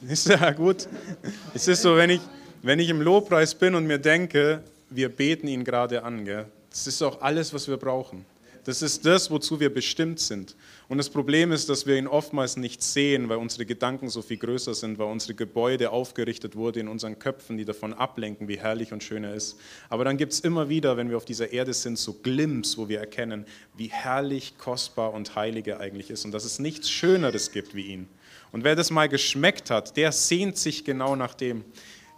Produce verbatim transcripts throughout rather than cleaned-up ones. Ist ja gut. Es ist so, wenn ich, wenn ich im Lobpreis bin und mir denke, wir beten ihn gerade an, gell? Das ist auch alles, was wir brauchen. Das ist das, wozu wir bestimmt sind. Und das Problem ist, dass wir ihn oftmals nicht sehen, weil unsere Gedanken so viel größer sind, weil unsere Gebäude aufgerichtet wurden in unseren Köpfen, die davon ablenken, wie herrlich und schön er ist. Aber dann gibt es immer wieder, wenn wir auf dieser Erde sind, so Glimps, wo wir erkennen, wie herrlich, kostbar und heilig er eigentlich ist und dass es nichts Schöneres gibt wie ihn. Und wer das mal geschmeckt hat, der sehnt sich genau nach dem.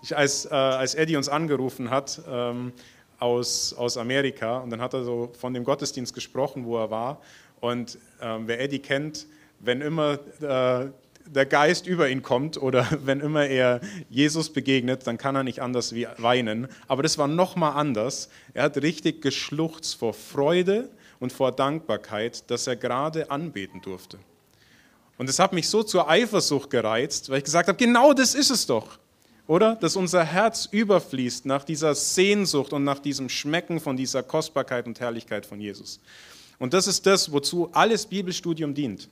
Ich, als, äh, als Eddie uns angerufen hat, ähm, Aus, aus Amerika, und dann hat er so von dem Gottesdienst gesprochen, wo er war, und ähm, wer Eddie kennt, wenn immer äh, der Geist über ihn kommt oder wenn immer er Jesus begegnet, dann kann er nicht anders wie weinen, aber das war nochmal anders. Er hat richtig geschluchzt vor Freude und vor Dankbarkeit, dass er gerade anbeten durfte, und das hat mich so zur Eifersucht gereizt, weil ich gesagt habe, genau das ist es doch. Oder? Dass unser Herz überfließt nach dieser Sehnsucht und nach diesem Schmecken von dieser Kostbarkeit und Herrlichkeit von Jesus. Und das ist das, wozu alles Bibelstudium dient.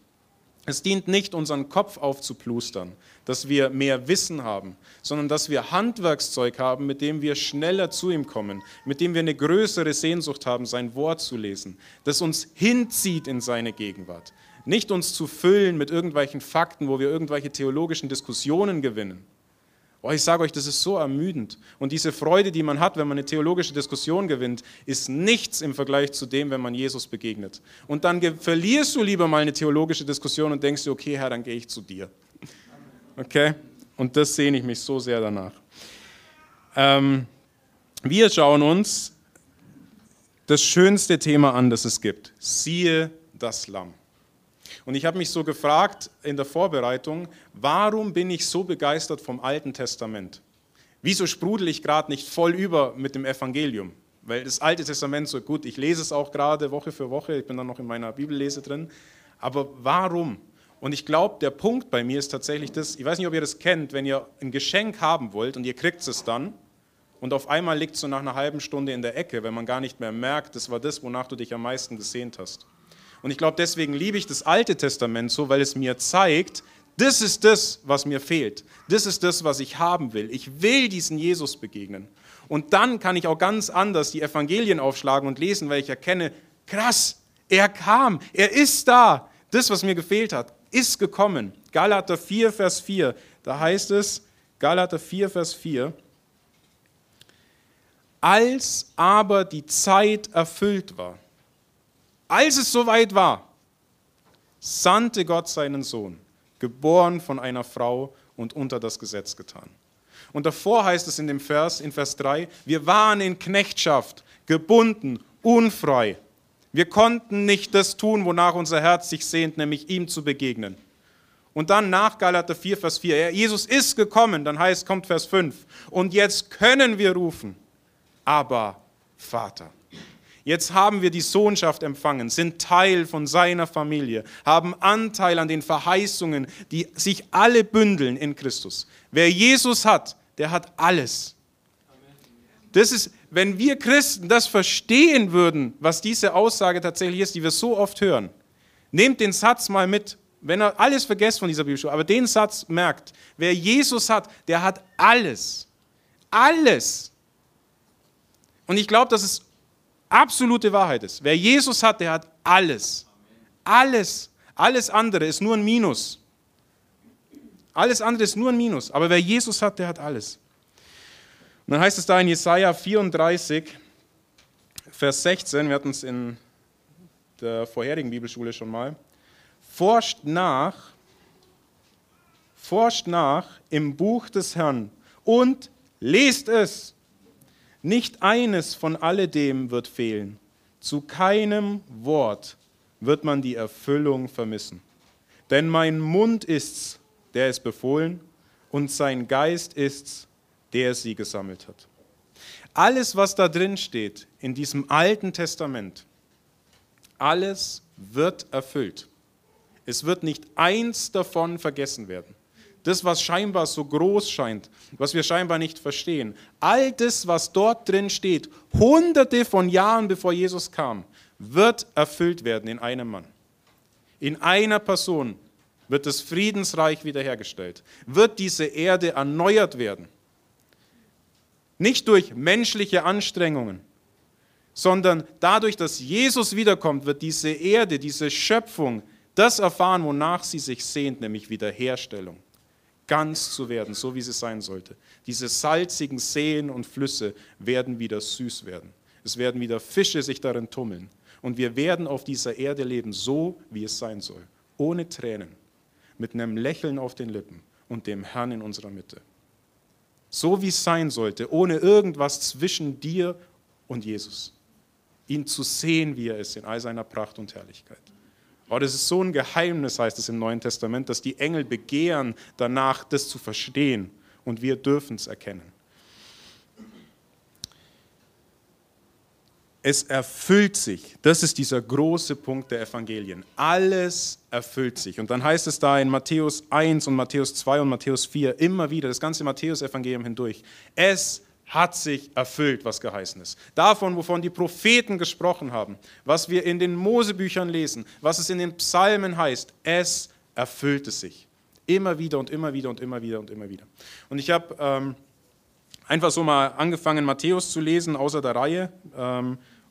Es dient nicht, unseren Kopf aufzuplustern, dass wir mehr Wissen haben, sondern dass wir Handwerkszeug haben, mit dem wir schneller zu ihm kommen, mit dem wir eine größere Sehnsucht haben, sein Wort zu lesen, das uns hinzieht in seine Gegenwart. Nicht uns zu füllen mit irgendwelchen Fakten, wo wir irgendwelche theologischen Diskussionen gewinnen. Oh, ich sage euch, das ist so ermüdend. Und diese Freude, die man hat, wenn man eine theologische Diskussion gewinnt, ist nichts im Vergleich zu dem, wenn man Jesus begegnet. Und dann ge- verlierst du lieber mal eine theologische Diskussion und denkst dir, okay, Herr, dann gehe ich zu dir. Okay? Und das sehne ich mich so sehr danach. Ähm, wir schauen uns das schönste Thema an, das es gibt. Siehe das Lamm. Und ich habe mich so gefragt in der Vorbereitung, warum bin ich so begeistert vom Alten Testament? Wieso sprudel ich gerade nicht voll über mit dem Evangelium? Weil das Alte Testament, so gut, ich lese es auch gerade Woche für Woche, ich bin dann noch in meiner Bibellese drin, aber warum? Und ich glaube, der Punkt bei mir ist tatsächlich das, ich weiß nicht, ob ihr das kennt, wenn ihr ein Geschenk haben wollt und ihr kriegt es dann und auf einmal liegt es so nach einer halben Stunde in der Ecke, wenn man gar nicht mehr merkt, das war das, wonach du dich am meisten gesehnt hast. Und ich glaube, deswegen liebe ich das Alte Testament so, weil es mir zeigt, das ist das, was mir fehlt. Das ist das, was ich haben will. Ich will diesen Jesus begegnen. Und dann kann ich auch ganz anders die Evangelien aufschlagen und lesen, weil ich erkenne, krass, er kam, er ist da. Das, was mir gefehlt hat, ist gekommen. Galater vier, Vers vier, da heißt es, Galater vier, Vers vier, als aber die Zeit erfüllt war, als es soweit war, sandte Gott seinen Sohn, geboren von einer Frau und unter das Gesetz getan. Und davor heißt es in dem Vers, in Vers drei, wir waren in Knechtschaft, gebunden, unfrei. Wir konnten nicht das tun, wonach unser Herz sich sehnt, nämlich ihm zu begegnen. Und dann nach Galater vier, Vers vier, ja, Jesus ist gekommen, dann heißt, kommt Vers fünf. Und jetzt können wir rufen, aber Vater. Jetzt haben wir die Sohnschaft empfangen, sind Teil von seiner Familie, haben Anteil an den Verheißungen, die sich alle bündeln in Christus. Wer Jesus hat, der hat alles. Das ist, wenn wir Christen das verstehen würden, was diese Aussage tatsächlich ist, die wir so oft hören. Nehmt den Satz mal mit, wenn ihr alles vergesst von dieser Bibelschule, aber den Satz merkt, wer Jesus hat, der hat alles. Alles. Und ich glaube, das ist absolute Wahrheit ist. Wer Jesus hat, der hat alles. Alles. Alles andere ist nur ein Minus. Alles andere ist nur ein Minus. Aber wer Jesus hat, der hat alles. Und dann heißt es da in Jesaja vierunddreißig, Vers sechzehn, wir hatten es in der vorherigen Bibelschule schon mal, forscht nach, forscht nach im Buch des Herrn und lest es. Nicht eines von alledem wird fehlen. Zu keinem Wort wird man die Erfüllung vermissen. Denn mein Mund ist's, der es befohlen, und sein Geist ist's, der es sie gesammelt hat. Alles, was da drin steht, in diesem Alten Testament, alles wird erfüllt. Es wird nicht eins davon vergessen werden. Das, was scheinbar so groß scheint, was wir scheinbar nicht verstehen. All das, was dort drin steht, hunderte von Jahren bevor Jesus kam, wird erfüllt werden in einem Mann. In einer Person wird das Friedensreich wiederhergestellt, wird diese Erde erneuert werden. Nicht durch menschliche Anstrengungen, sondern dadurch, dass Jesus wiederkommt, wird diese Erde, diese Schöpfung, das erfahren, wonach sie sich sehnt, nämlich Wiederherstellung. Ganz zu werden, so wie sie sein sollte. Diese salzigen Seen und Flüsse werden wieder süß werden. Es werden wieder Fische sich darin tummeln. Und wir werden auf dieser Erde leben, so wie es sein soll. Ohne Tränen, mit einem Lächeln auf den Lippen und dem Herrn in unserer Mitte. So wie es sein sollte, ohne irgendwas zwischen dir und Jesus. Ihn zu sehen, wie er ist, in all seiner Pracht und Herrlichkeit. Oh, das ist so ein Geheimnis, heißt es im Neuen Testament, dass die Engel begehren danach, das zu verstehen. Und wir dürfen es erkennen. Es erfüllt sich. Das ist dieser große Punkt der Evangelien. Alles erfüllt sich. Und dann heißt es da in Matthäus eins und Matthäus zwei und Matthäus vier immer wieder, das ganze Matthäus-Evangelium hindurch, es hat sich erfüllt, was geheißen ist. Davon, wovon die Propheten gesprochen haben, was wir in den Mosebüchern lesen, was es in den Psalmen heißt, es erfüllte sich. Immer wieder und immer wieder und immer wieder und immer wieder. Und ich habe... Ähm, Einfach so mal angefangen, Matthäus zu lesen, außer der Reihe.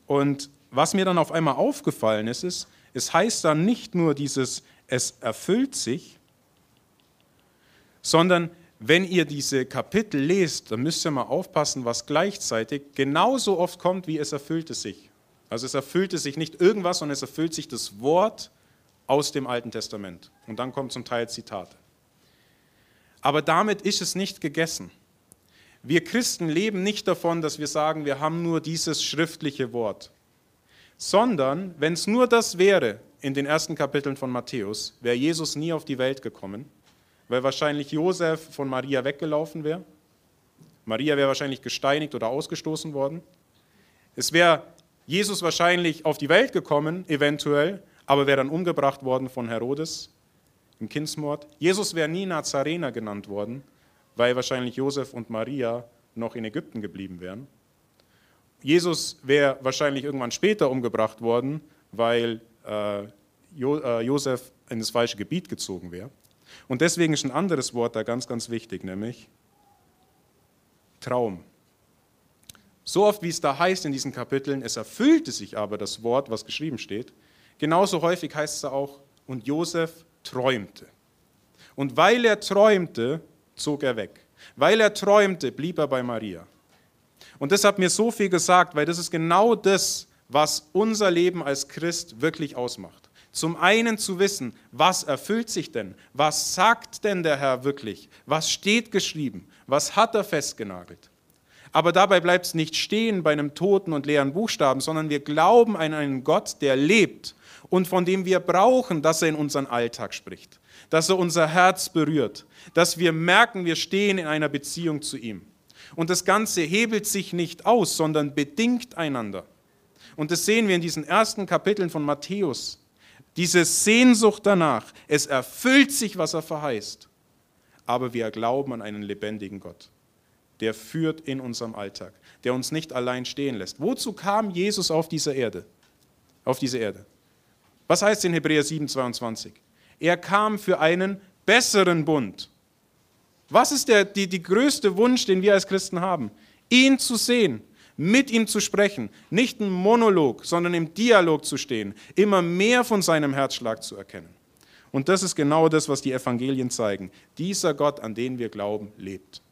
Und was mir dann auf einmal aufgefallen ist, ist, es heißt dann nicht nur dieses, es erfüllt sich, sondern wenn ihr diese Kapitel lest, dann müsst ihr mal aufpassen, was gleichzeitig genauso oft kommt, wie es erfüllte sich. Also es erfüllte sich nicht irgendwas, sondern es erfüllt sich das Wort aus dem Alten Testament. Und dann kommen zum Teil Zitate. Aber damit ist es nicht gegessen. Wir Christen leben nicht davon, dass wir sagen, wir haben nur dieses schriftliche Wort. Sondern, wenn es nur das wäre in den ersten Kapiteln von Matthäus, wäre Jesus nie auf die Welt gekommen, weil wahrscheinlich Josef von Maria weggelaufen wäre. Maria wäre wahrscheinlich gesteinigt oder ausgestoßen worden. Es wäre Jesus wahrscheinlich auf die Welt gekommen, eventuell, aber wäre dann umgebracht worden von Herodes im Kindsmord. Jesus wäre nie Nazarener genannt worden, weil wahrscheinlich Josef und Maria noch in Ägypten geblieben wären. Jesus wäre wahrscheinlich irgendwann später umgebracht worden, weil äh, jo, äh, Josef in das falsche Gebiet gezogen wäre. Und deswegen ist ein anderes Wort da ganz, ganz wichtig, nämlich Traum. So oft, wie es da heißt in diesen Kapiteln, es erfüllte sich aber das Wort, was geschrieben steht, genauso häufig heißt es auch, und Josef träumte. Und weil er träumte, zog er weg. Weil er träumte, blieb er bei Maria. Und das hat mir so viel gesagt, weil das ist genau das, was unser Leben als Christ wirklich ausmacht. Zum einen zu wissen, was erfüllt sich denn? Was sagt denn der Herr wirklich? Was steht geschrieben? Was hat er festgenagelt? Aber dabei bleibt es nicht stehen bei einem toten und leeren Buchstaben, sondern wir glauben an einen Gott, der lebt und von dem wir brauchen, dass er in unseren Alltag spricht. Dass er unser Herz berührt, dass wir merken, wir stehen in einer Beziehung zu ihm. Und das Ganze hebelt sich nicht aus, sondern bedingt einander. Und das sehen wir in diesen ersten Kapiteln von Matthäus. Diese Sehnsucht danach, es erfüllt sich, was er verheißt. Aber wir glauben an einen lebendigen Gott, der führt in unserem Alltag, der uns nicht allein stehen lässt. Wozu kam Jesus auf diese Erde? Auf diese Erde. Was heißt in Hebräer sieben, zweiundzwanzig? Er kam für einen besseren Bund. Was ist der die, die größte Wunsch, den wir als Christen haben? Ihn zu sehen, mit ihm zu sprechen, nicht im Monolog, sondern im Dialog zu stehen, immer mehr von seinem Herzschlag zu erkennen. Und das ist genau das, was die Evangelien zeigen. Dieser Gott, an den wir glauben, lebt.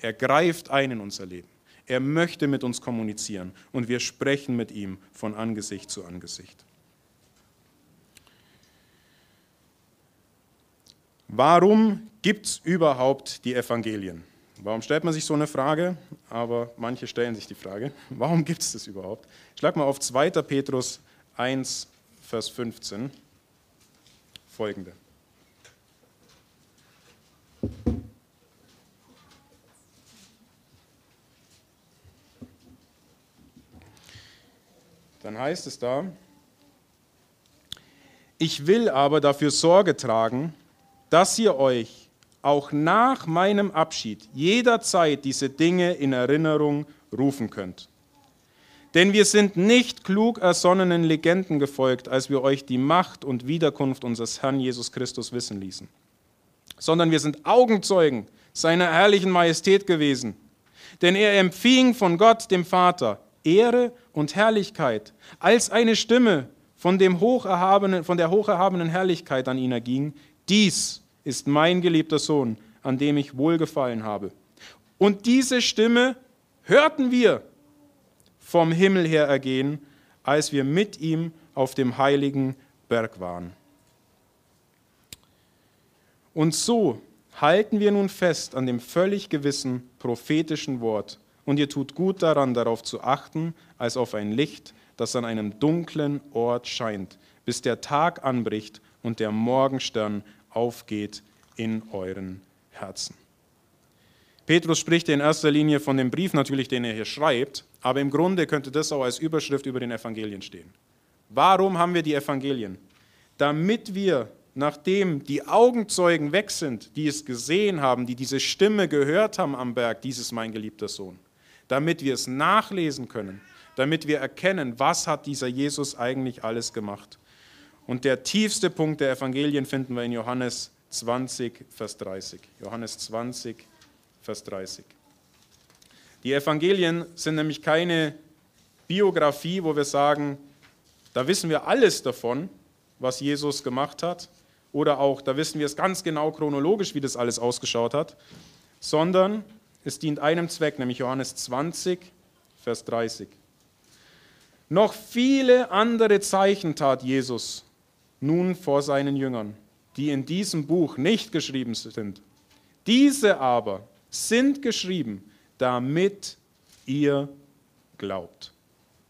Er greift ein in unser Leben. Er möchte mit uns kommunizieren und wir sprechen mit ihm von Angesicht zu Angesicht. Warum gibt es überhaupt die Evangelien? Warum stellt man sich so eine Frage? Aber manche stellen sich die Frage, warum gibt es das überhaupt? Ich schlag mal auf zweiter Petrus eins, Vers fünfzehn, folgende. Dann heißt es da, ich will aber dafür Sorge tragen, dass ihr euch auch nach meinem Abschied jederzeit diese Dinge in Erinnerung rufen könnt. Denn wir sind nicht klug ersonnenen Legenden gefolgt, als wir euch die Macht und Wiederkunft unseres Herrn Jesus Christus wissen ließen, sondern wir sind Augenzeugen seiner herrlichen Majestät gewesen. Denn er empfing von Gott, dem Vater, Ehre und Herrlichkeit, als eine Stimme von, dem hocherhabenen, von der hocherhabenen Herrlichkeit an ihn erging. Dies ist mein geliebter Sohn, an dem ich wohlgefallen habe. Und diese Stimme hörten wir vom Himmel her ergehen, als wir mit ihm auf dem heiligen Berg waren. Und so halten wir nun fest an dem völlig gewissen prophetischen Wort. Und ihr tut gut daran, darauf zu achten, als auf ein Licht, das an einem dunklen Ort scheint, bis der Tag anbricht und der Morgenstern aufgeht in euren Herzen. Petrus spricht in erster Linie von dem Brief natürlich, den er hier schreibt, aber im Grunde könnte das auch als Überschrift über den Evangelien stehen. Warum haben wir die Evangelien? Damit wir, nachdem die Augenzeugen weg sind, die es gesehen haben, die diese Stimme gehört haben am Berg, dies ist mein geliebter Sohn, damit wir es nachlesen können, damit wir erkennen, was hat dieser Jesus eigentlich alles gemacht. Und der tiefste Punkt der Evangelien finden wir in Johannes zwanzig, Vers dreißig. Johannes zwanzig, Vers dreißig. Die Evangelien sind nämlich keine Biografie, wo wir sagen, da wissen wir alles davon, was Jesus gemacht hat, oder auch, da wissen wir es ganz genau chronologisch, wie das alles ausgeschaut hat, sondern es dient einem Zweck, nämlich Johannes zwanzig, Vers dreißig. Noch viele andere Zeichen tat Jesus nun vor seinen Jüngern, die in diesem Buch nicht geschrieben sind. Diese aber sind geschrieben, damit ihr glaubt,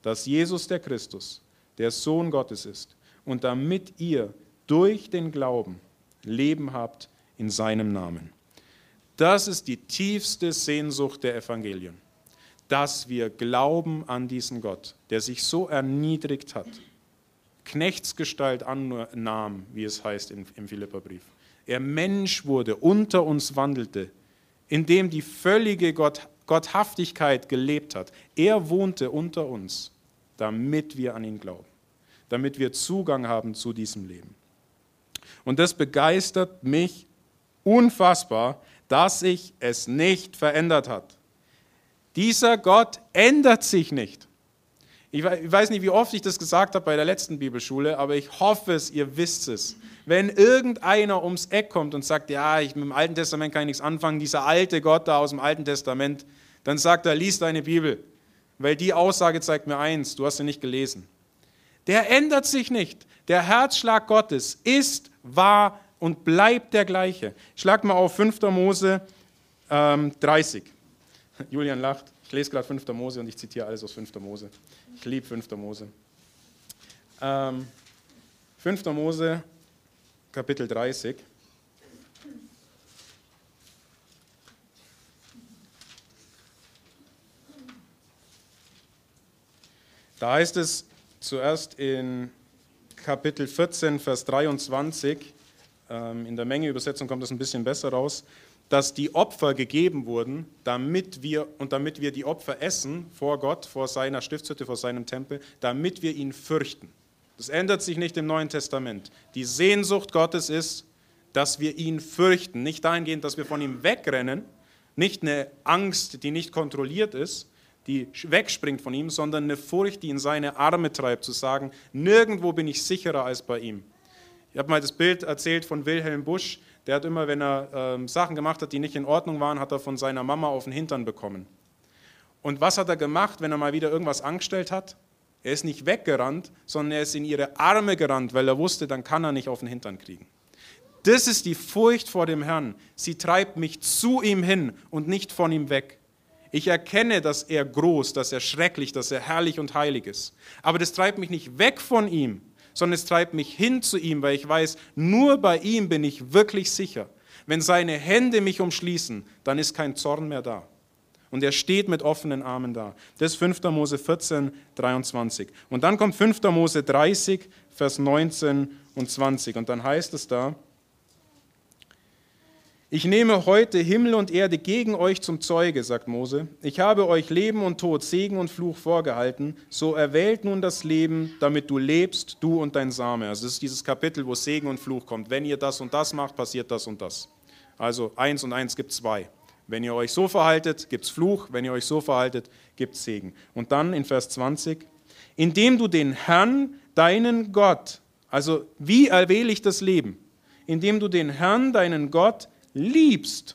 dass Jesus der Christus, der Sohn Gottes ist, und damit ihr durch den Glauben Leben habt in seinem Namen. Das ist die tiefste Sehnsucht der Evangelien, dass wir glauben an diesen Gott, der sich so erniedrigt hat, Knechtsgestalt annahm, wie es heißt im Philipperbrief. Er Mensch wurde, unter uns wandelte, indem die völlige Gott, Gotthaftigkeit gelebt hat. Er wohnte unter uns, damit wir an ihn glauben, damit wir Zugang haben zu diesem Leben. Und das begeistert mich unfassbar, dass sich es nicht verändert hat. Dieser Gott ändert sich nicht. Ich weiß nicht, wie oft ich das gesagt habe bei der letzten Bibelschule, aber ich hoffe es, ihr wisst es. Wenn irgendeiner ums Eck kommt und sagt, ja, ich, mit dem Alten Testament kann ich nichts anfangen, dieser alte Gott da aus dem Alten Testament, dann sagt er, lies deine Bibel, weil die Aussage zeigt mir eins, du hast sie nicht gelesen. Der ändert sich nicht. Der Herzschlag Gottes ist, war und bleibt der gleiche. Schlag mal auf fünfter Mose ähm, dreißig. Julian lacht. Ich lese gerade fünfter Mose und ich zitiere alles aus fünfter Mose. Ich liebe fünfter Mose. Ähm, fünfter Mose, Kapitel dreißig. Da heißt es zuerst in Kapitel vierzehn, Vers dreiundzwanzig, ähm, in der Menge-Übersetzung kommt das ein bisschen besser raus, dass die Opfer gegeben wurden, damit wir, und damit wir die Opfer essen vor Gott, vor seiner Stiftshütte, vor seinem Tempel, damit wir ihn fürchten. Das ändert sich nicht im Neuen Testament. Die Sehnsucht Gottes ist, dass wir ihn fürchten. Nicht dahingehend, dass wir von ihm wegrennen, nicht eine Angst, die nicht kontrolliert ist, die wegspringt von ihm, sondern eine Furcht, die in seine Arme treibt, zu sagen, nirgendwo bin ich sicherer als bei ihm. Ich habe mal das Bild erzählt von Wilhelm Busch. Der hat immer, wenn er ähm, Sachen gemacht hat, die nicht in Ordnung waren, hat er von seiner Mama auf den Hintern bekommen. Und was hat er gemacht, wenn er mal wieder irgendwas angestellt hat? Er ist nicht weggerannt, sondern er ist in ihre Arme gerannt, weil er wusste, dann kann er nicht auf den Hintern kriegen. Das ist die Furcht vor dem Herrn. Sie treibt mich zu ihm hin und nicht von ihm weg. Ich erkenne, dass er groß, dass er schrecklich, dass er herrlich und heilig ist. Aber das treibt mich nicht weg von ihm, sondern es treibt mich hin zu ihm, weil ich weiß, nur bei ihm bin ich wirklich sicher. Wenn seine Hände mich umschließen, dann ist kein Zorn mehr da. Und er steht mit offenen Armen da. Das ist fünfter Mose vierzehn, dreiundzwanzig. Und dann kommt fünfter Mose dreißig, Vers neunzehn und zwanzig. Und dann heißt es da, Ich nehme heute Himmel und Erde gegen euch zum Zeuge, sagt Mose. Ich habe euch Leben und Tod, Segen und Fluch vorgehalten. So erwählt nun das Leben, damit du lebst, du und dein Same. Also das ist dieses Kapitel, wo Segen und Fluch kommt. Wenn ihr das und das macht, passiert das und das. Also eins und eins gibt zwei. Wenn ihr euch so verhaltet, gibt es Fluch. Wenn ihr euch so verhaltet, gibt es Segen. Und dann in Vers zwanzig. Indem du den Herrn, deinen Gott, also wie erwähle ich das Leben? Indem du den Herrn, deinen Gott, liebst.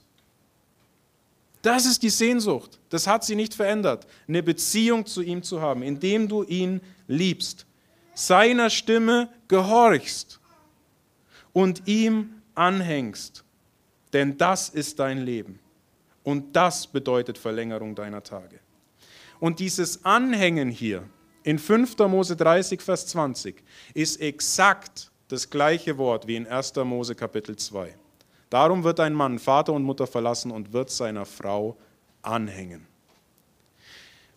Das ist die Sehnsucht. Das hat sie nicht verändert, eine Beziehung zu ihm zu haben, indem du ihn liebst, seiner Stimme gehorchst und ihm anhängst. Denn das ist dein Leben. Und das bedeutet Verlängerung deiner Tage. Und dieses Anhängen hier in fünfter Mose dreißig, Vers zwanzig ist exakt das gleiche Wort wie in erster Mose Kapitel zwei. Darum wird ein Mann Vater und Mutter verlassen und wird seiner Frau anhängen.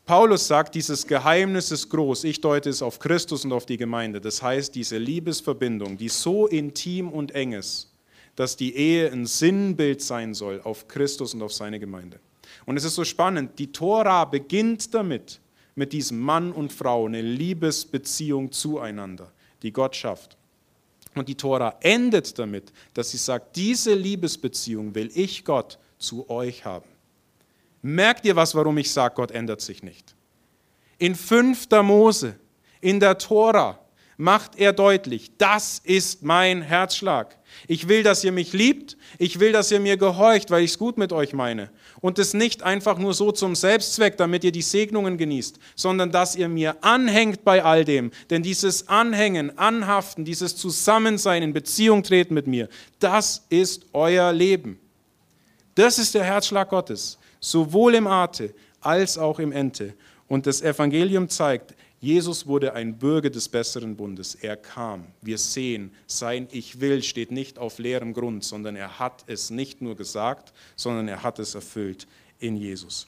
Paulus sagt, dieses Geheimnis ist groß. Ich deute es auf Christus und auf die Gemeinde. Das heißt, diese Liebesverbindung, die so intim und eng ist, dass die Ehe ein Sinnbild sein soll auf Christus und auf seine Gemeinde. Und es ist so spannend, die Tora beginnt damit, mit diesem Mann und Frau, eine Liebesbeziehung zueinander, die Gott schafft. Und die Tora endet damit, dass sie sagt, diese Liebesbeziehung will ich, Gott, zu euch haben. Merkt ihr was, warum ich sage, Gott ändert sich nicht? In fünfter Mose, in der Tora, macht er deutlich, das ist mein Herzschlag. Ich will, dass ihr mich liebt, ich will, dass ihr mir gehorcht, weil ich es gut mit euch meine. Und es nicht einfach nur so zum Selbstzweck, damit ihr die Segnungen genießt, sondern dass ihr mir anhängt bei all dem. Denn dieses Anhängen, Anhaften, dieses Zusammensein, in Beziehung treten mit mir, das ist euer Leben. Das ist der Herzschlag Gottes, sowohl im Ate als auch im Ente. Und das Evangelium zeigt, Jesus wurde ein Bürger des besseren Bundes. Er kam. Wir sehen, sein Ich will steht nicht auf leerem Grund, sondern er hat es nicht nur gesagt, sondern er hat es erfüllt in Jesus.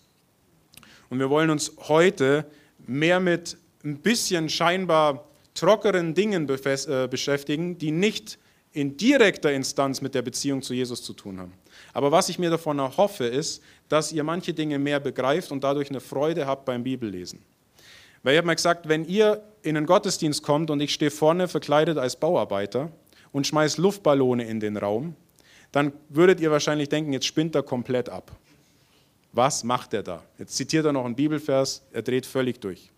Und wir wollen uns heute mehr mit ein bisschen scheinbar trockeren Dingen beschäftigen, die nicht in direkter Instanz mit der Beziehung zu Jesus zu tun haben. Aber was ich mir davon erhoffe, ist, dass ihr manche Dinge mehr begreift und dadurch eine Freude habt beim Bibellesen. Weil ich habe mal gesagt, wenn ihr in einen Gottesdienst kommt und ich stehe vorne verkleidet als Bauarbeiter und schmeiße Luftballone in den Raum, dann würdet ihr wahrscheinlich denken, jetzt spinnt er komplett ab. Was macht er da? Jetzt zitiert er noch einen Bibelvers, er dreht völlig durch.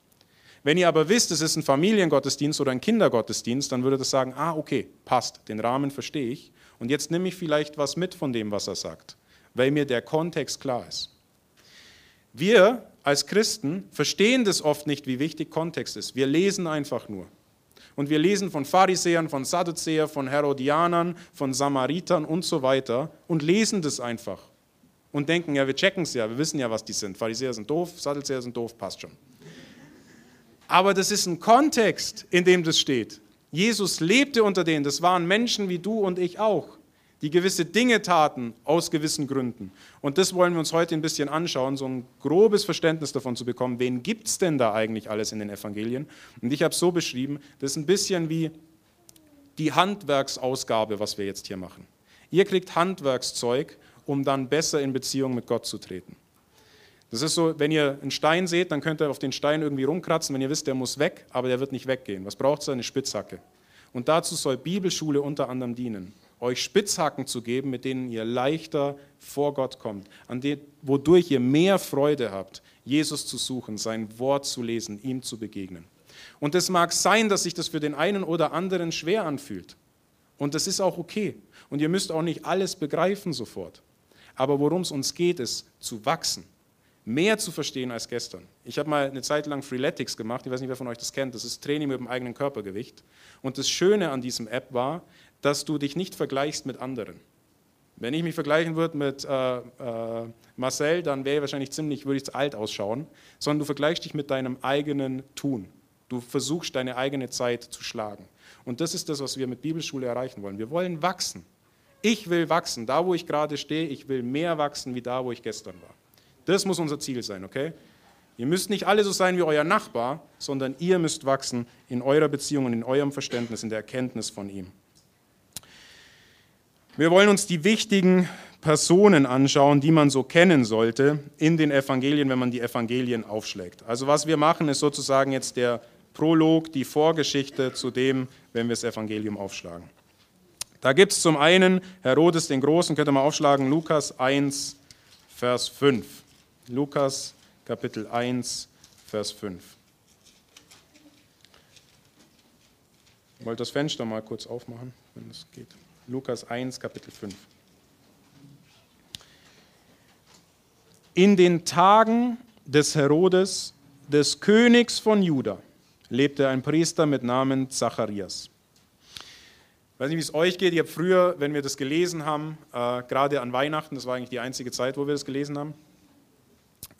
Wenn ihr aber wisst, es ist ein Familiengottesdienst oder ein Kindergottesdienst, dann würdet ihr sagen, ah okay, passt, den Rahmen verstehe ich und jetzt nehme ich vielleicht was mit von dem, was er sagt, weil mir der Kontext klar ist. Wir als Christen verstehen das oft nicht, wie wichtig Kontext ist. Wir lesen einfach nur. Und wir lesen von Pharisäern, von Sadduzäern, von Herodianern, von Samaritern und so weiter und lesen das einfach und denken, ja, wir checken es ja, wir wissen ja, was die sind. Pharisäer sind doof, Sadduzäer sind doof, passt schon. Aber das ist ein Kontext, in dem das steht. Jesus lebte unter denen, das waren Menschen wie du und ich auch, die gewisse Dinge taten aus gewissen Gründen. Und das wollen wir uns heute ein bisschen anschauen, so ein grobes Verständnis davon zu bekommen, wen gibt es denn da eigentlich alles in den Evangelien? Und ich habe es so beschrieben, das ist ein bisschen wie die Handwerksausgabe, was wir jetzt hier machen. Ihr kriegt Handwerkszeug, um dann besser in Beziehung mit Gott zu treten. Das ist so, wenn ihr einen Stein seht, dann könnt ihr auf den Stein irgendwie rumkratzen, wenn ihr wisst, der muss weg, aber der wird nicht weggehen. Was braucht es da? Eine Spitzhacke. Und dazu soll Bibelschule unter anderem dienen, euch Spitzhacken zu geben, mit denen ihr leichter vor Gott kommt, an dem, wodurch ihr mehr Freude habt, Jesus zu suchen, sein Wort zu lesen, ihm zu begegnen. Und es mag sein, dass sich das für den einen oder anderen schwer anfühlt. Und das ist auch okay. Und ihr müsst auch nicht alles begreifen sofort. Aber worum es uns geht, ist zu wachsen, mehr zu verstehen als gestern. Ich habe mal eine Zeit lang Freeletics gemacht, ich weiß nicht, wer von euch das kennt, das ist Training mit dem eigenen Körpergewicht. Und das Schöne an diesem App war, dass du dich nicht vergleichst mit anderen. Wenn ich mich vergleichen würde mit äh, äh, Marcel, dann wäre ich wahrscheinlich ziemlich, würde ich alt ausschauen, sondern du vergleichst dich mit deinem eigenen Tun. Du versuchst, deine eigene Zeit zu schlagen. Und das ist das, was wir mit Bibelschule erreichen wollen. Wir wollen wachsen. Ich will wachsen. Da, wo ich gerade stehe, ich will mehr wachsen, wie da, wo ich gestern war. Das muss unser Ziel sein, okay? Ihr müsst nicht alle so sein wie euer Nachbar, sondern ihr müsst wachsen in eurer Beziehung und in eurem Verständnis, in der Erkenntnis von ihm. Wir wollen uns die wichtigen Personen anschauen, die man so kennen sollte in den Evangelien, wenn man die Evangelien aufschlägt. Also was wir machen, ist sozusagen jetzt der Prolog, die Vorgeschichte zu dem, wenn wir das Evangelium aufschlagen. Da gibt es zum einen Herodes den Großen, könnt ihr mal aufschlagen, Lukas eins, Vers fünf. Lukas Kapitel eins, Vers fünf. Ich wollte das Fenster mal kurz aufmachen, wenn es geht. Lukas eins, Kapitel fünf. In den Tagen des Herodes, des Königs von Juda, lebte ein Priester mit Namen Zacharias. Ich weiß nicht, wie es euch geht, ihr habt früher, wenn wir das gelesen haben, äh, gerade an Weihnachten, das war eigentlich die einzige Zeit, wo wir das gelesen haben,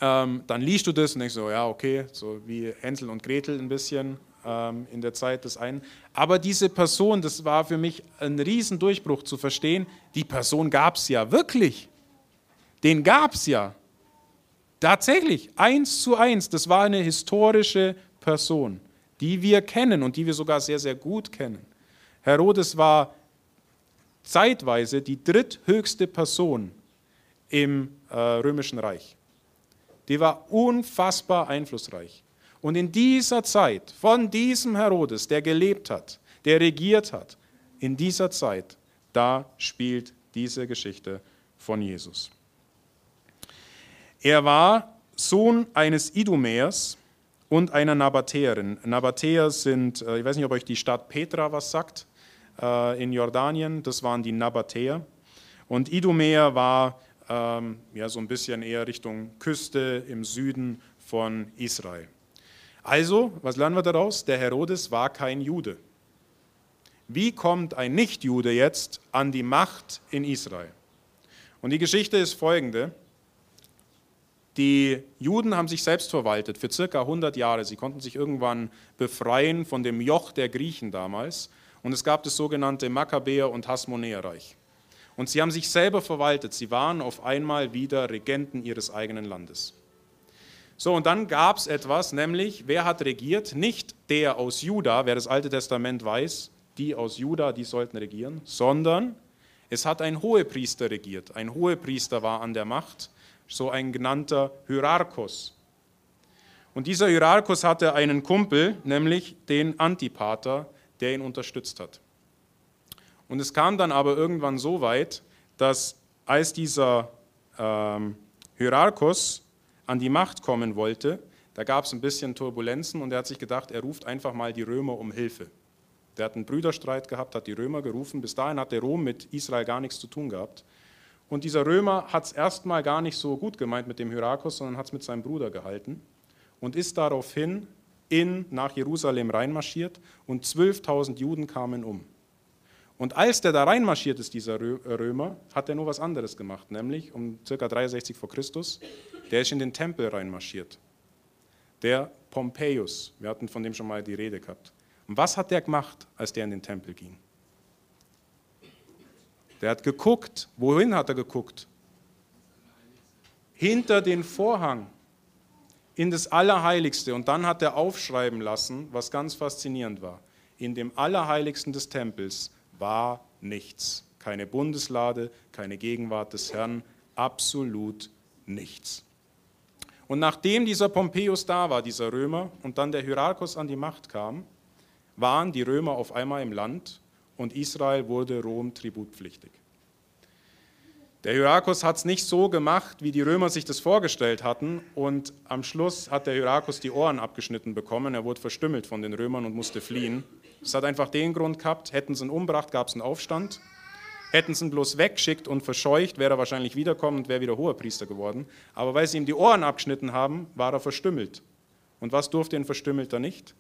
ähm, dann liest du das und denkst so, ja okay, so wie Hänsel und Gretel ein bisschen ähm, in der Zeit des einen. Aber diese Person, das war für mich ein Riesendurchbruch zu verstehen, die Person gab es ja wirklich, den gab es ja. Tatsächlich, eins zu eins, das war eine historische Person, die wir kennen und die wir sogar sehr, sehr gut kennen. Herodes war zeitweise die dritthöchste Person im äh, Römischen Reich. Die war unfassbar einflussreich. Und in dieser Zeit, von diesem Herodes, der gelebt hat, der regiert hat, in dieser Zeit, da spielt diese Geschichte von Jesus. Er war Sohn eines Idumäers und einer Nabatäerin. Nabatäer sind, ich weiß nicht, ob euch die Stadt Petra was sagt, in Jordanien, das waren die Nabatäer. Und Idumäer war ähm, ja, so ein bisschen eher Richtung Küste im Süden von Israel. Also, was lernen wir daraus? Der Herodes war kein Jude. Wie kommt ein Nichtjude jetzt an die Macht in Israel? Und die Geschichte ist folgende. Die Juden haben sich selbst verwaltet für circa hundert Jahre. Sie konnten sich irgendwann befreien von dem Joch der Griechen damals. Und es gab das sogenannte Makkabäer- und Hasmonäerreich. Und sie haben sich selber verwaltet. Sie waren auf einmal wieder Regenten ihres eigenen Landes. So, und dann gab es etwas, nämlich, wer hat regiert? Nicht der aus Juda, wer das Alte Testament weiß, die aus Juda, die sollten regieren, sondern es hat ein Hohepriester regiert. Ein Hohepriester war an der Macht, so ein genannter Hierarchos. Und dieser Hierarchos hatte einen Kumpel, nämlich den Antipater, der ihn unterstützt hat. Und es kam dann aber irgendwann so weit, dass als dieser ähm, Hierarchos an die Macht kommen wollte, da gab es ein bisschen Turbulenzen und er hat sich gedacht, er ruft einfach mal die Römer um Hilfe. Der hat einen Brüderstreit gehabt, hat die Römer gerufen. Bis dahin hatte Rom mit Israel gar nichts zu tun gehabt. Und dieser Römer hat es erstmal gar nicht so gut gemeint mit dem Hierarchos, sondern hat es mit seinem Bruder gehalten und ist daraufhin in, nach Jerusalem reinmarschiert und zwölftausend Juden kamen um. Und als der da reinmarschiert ist, dieser Römer, hat er nur was anderes gemacht, nämlich um ca. dreiundsechzig vor Christus, der ist in den Tempel reinmarschiert. Der Pompeius, wir hatten von dem schon mal die Rede gehabt. Und was hat der gemacht, als der in den Tempel ging? Der hat geguckt. Wohin hat er geguckt? Hinter den Vorhang, in das Allerheiligste. Und dann hat er aufschreiben lassen, was ganz faszinierend war. In dem Allerheiligsten des Tempels war nichts. Keine Bundeslade, keine Gegenwart des Herrn, absolut nichts. Und nachdem dieser Pompeius da war, dieser Römer, und dann der Hierarchos an die Macht kam, waren die Römer auf einmal im Land und Israel wurde Rom tributpflichtig. Der Hierarchos hat es nicht so gemacht, wie die Römer sich das vorgestellt hatten und am Schluss hat der Hierarchos die Ohren abgeschnitten bekommen, er wurde verstümmelt von den Römern und musste fliehen. Es hat einfach den Grund gehabt, hätten sie ihn umgebracht, gab es einen Aufstand, hätten sie ihn bloß weggeschickt und verscheucht, wäre er wahrscheinlich wiederkommen und wäre wieder Hohepriester geworden, aber weil sie ihm die Ohren abgeschnitten haben, war er verstümmelt. Und was durfte ein Verstümmelter nicht?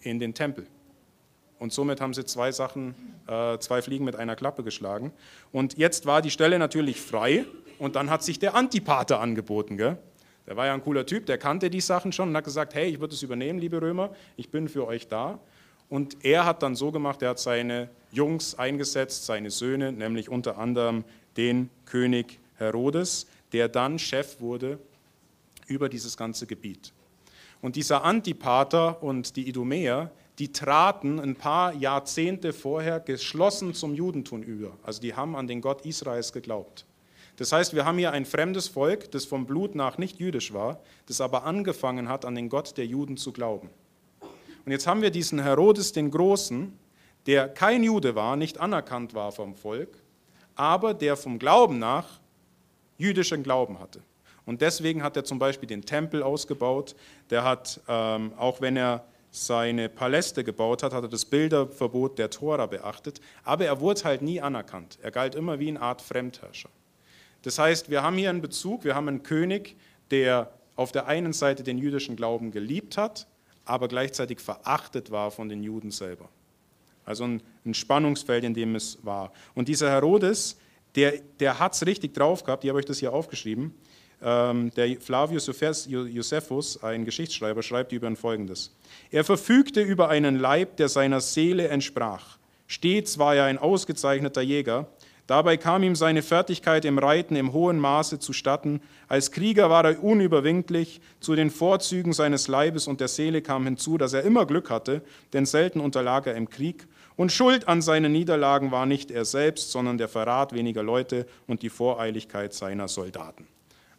In den Tempel. Und somit haben sie zwei Sachen, äh, zwei Fliegen mit einer Klappe geschlagen. Und jetzt war die Stelle natürlich frei und dann hat sich der Antipater angeboten. Gell? Der war ja ein cooler Typ, der kannte die Sachen schon und hat gesagt, hey, ich würde es übernehmen, liebe Römer, ich bin für euch da. Und er hat dann so gemacht, er hat seine Jungs eingesetzt, seine Söhne, nämlich unter anderem den König Herodes, der dann Chef wurde über dieses ganze Gebiet. Und dieser Antipater und die Idumäer, die traten ein paar Jahrzehnte vorher geschlossen zum Judentum über. Also die haben an den Gott Israels geglaubt. Das heißt, wir haben hier ein fremdes Volk, das vom Blut nach nicht jüdisch war, das aber angefangen hat, an den Gott der Juden zu glauben. Und jetzt haben wir diesen Herodes den Großen, der kein Jude war, nicht anerkannt war vom Volk, aber der vom Glauben nach jüdischen Glauben hatte. Und deswegen hat er zum Beispiel den Tempel ausgebaut, der hat, ähm, auch wenn er seine Paläste gebaut hat, hat er das Bilderverbot der Tora beachtet, aber er wurde halt nie anerkannt. Er galt immer wie eine Art Fremdherrscher. Das heißt, wir haben hier einen Bezug, wir haben einen König, der auf der einen Seite den jüdischen Glauben geliebt hat, aber gleichzeitig verachtet war von den Juden selber. Also ein, ein Spannungsfeld, in dem es war. Und dieser Herodes, der, der hat es richtig drauf gehabt, ich habe euch das hier aufgeschrieben, ähm, der Flavius Josephus, ein Geschichtsschreiber, schreibt über ein Folgendes. Er verfügte über einen Leib, der seiner Seele entsprach. Stets war er ein ausgezeichneter Jäger. Dabei kam ihm seine Fertigkeit im Reiten im hohen Maße zustatten. Als Krieger war er unüberwindlich. Zu den Vorzügen seines Leibes und der Seele kam hinzu, dass er immer Glück hatte, denn selten unterlag er im Krieg. Und Schuld an seinen Niederlagen war nicht er selbst, sondern der Verrat weniger Leute und die Voreiligkeit seiner Soldaten.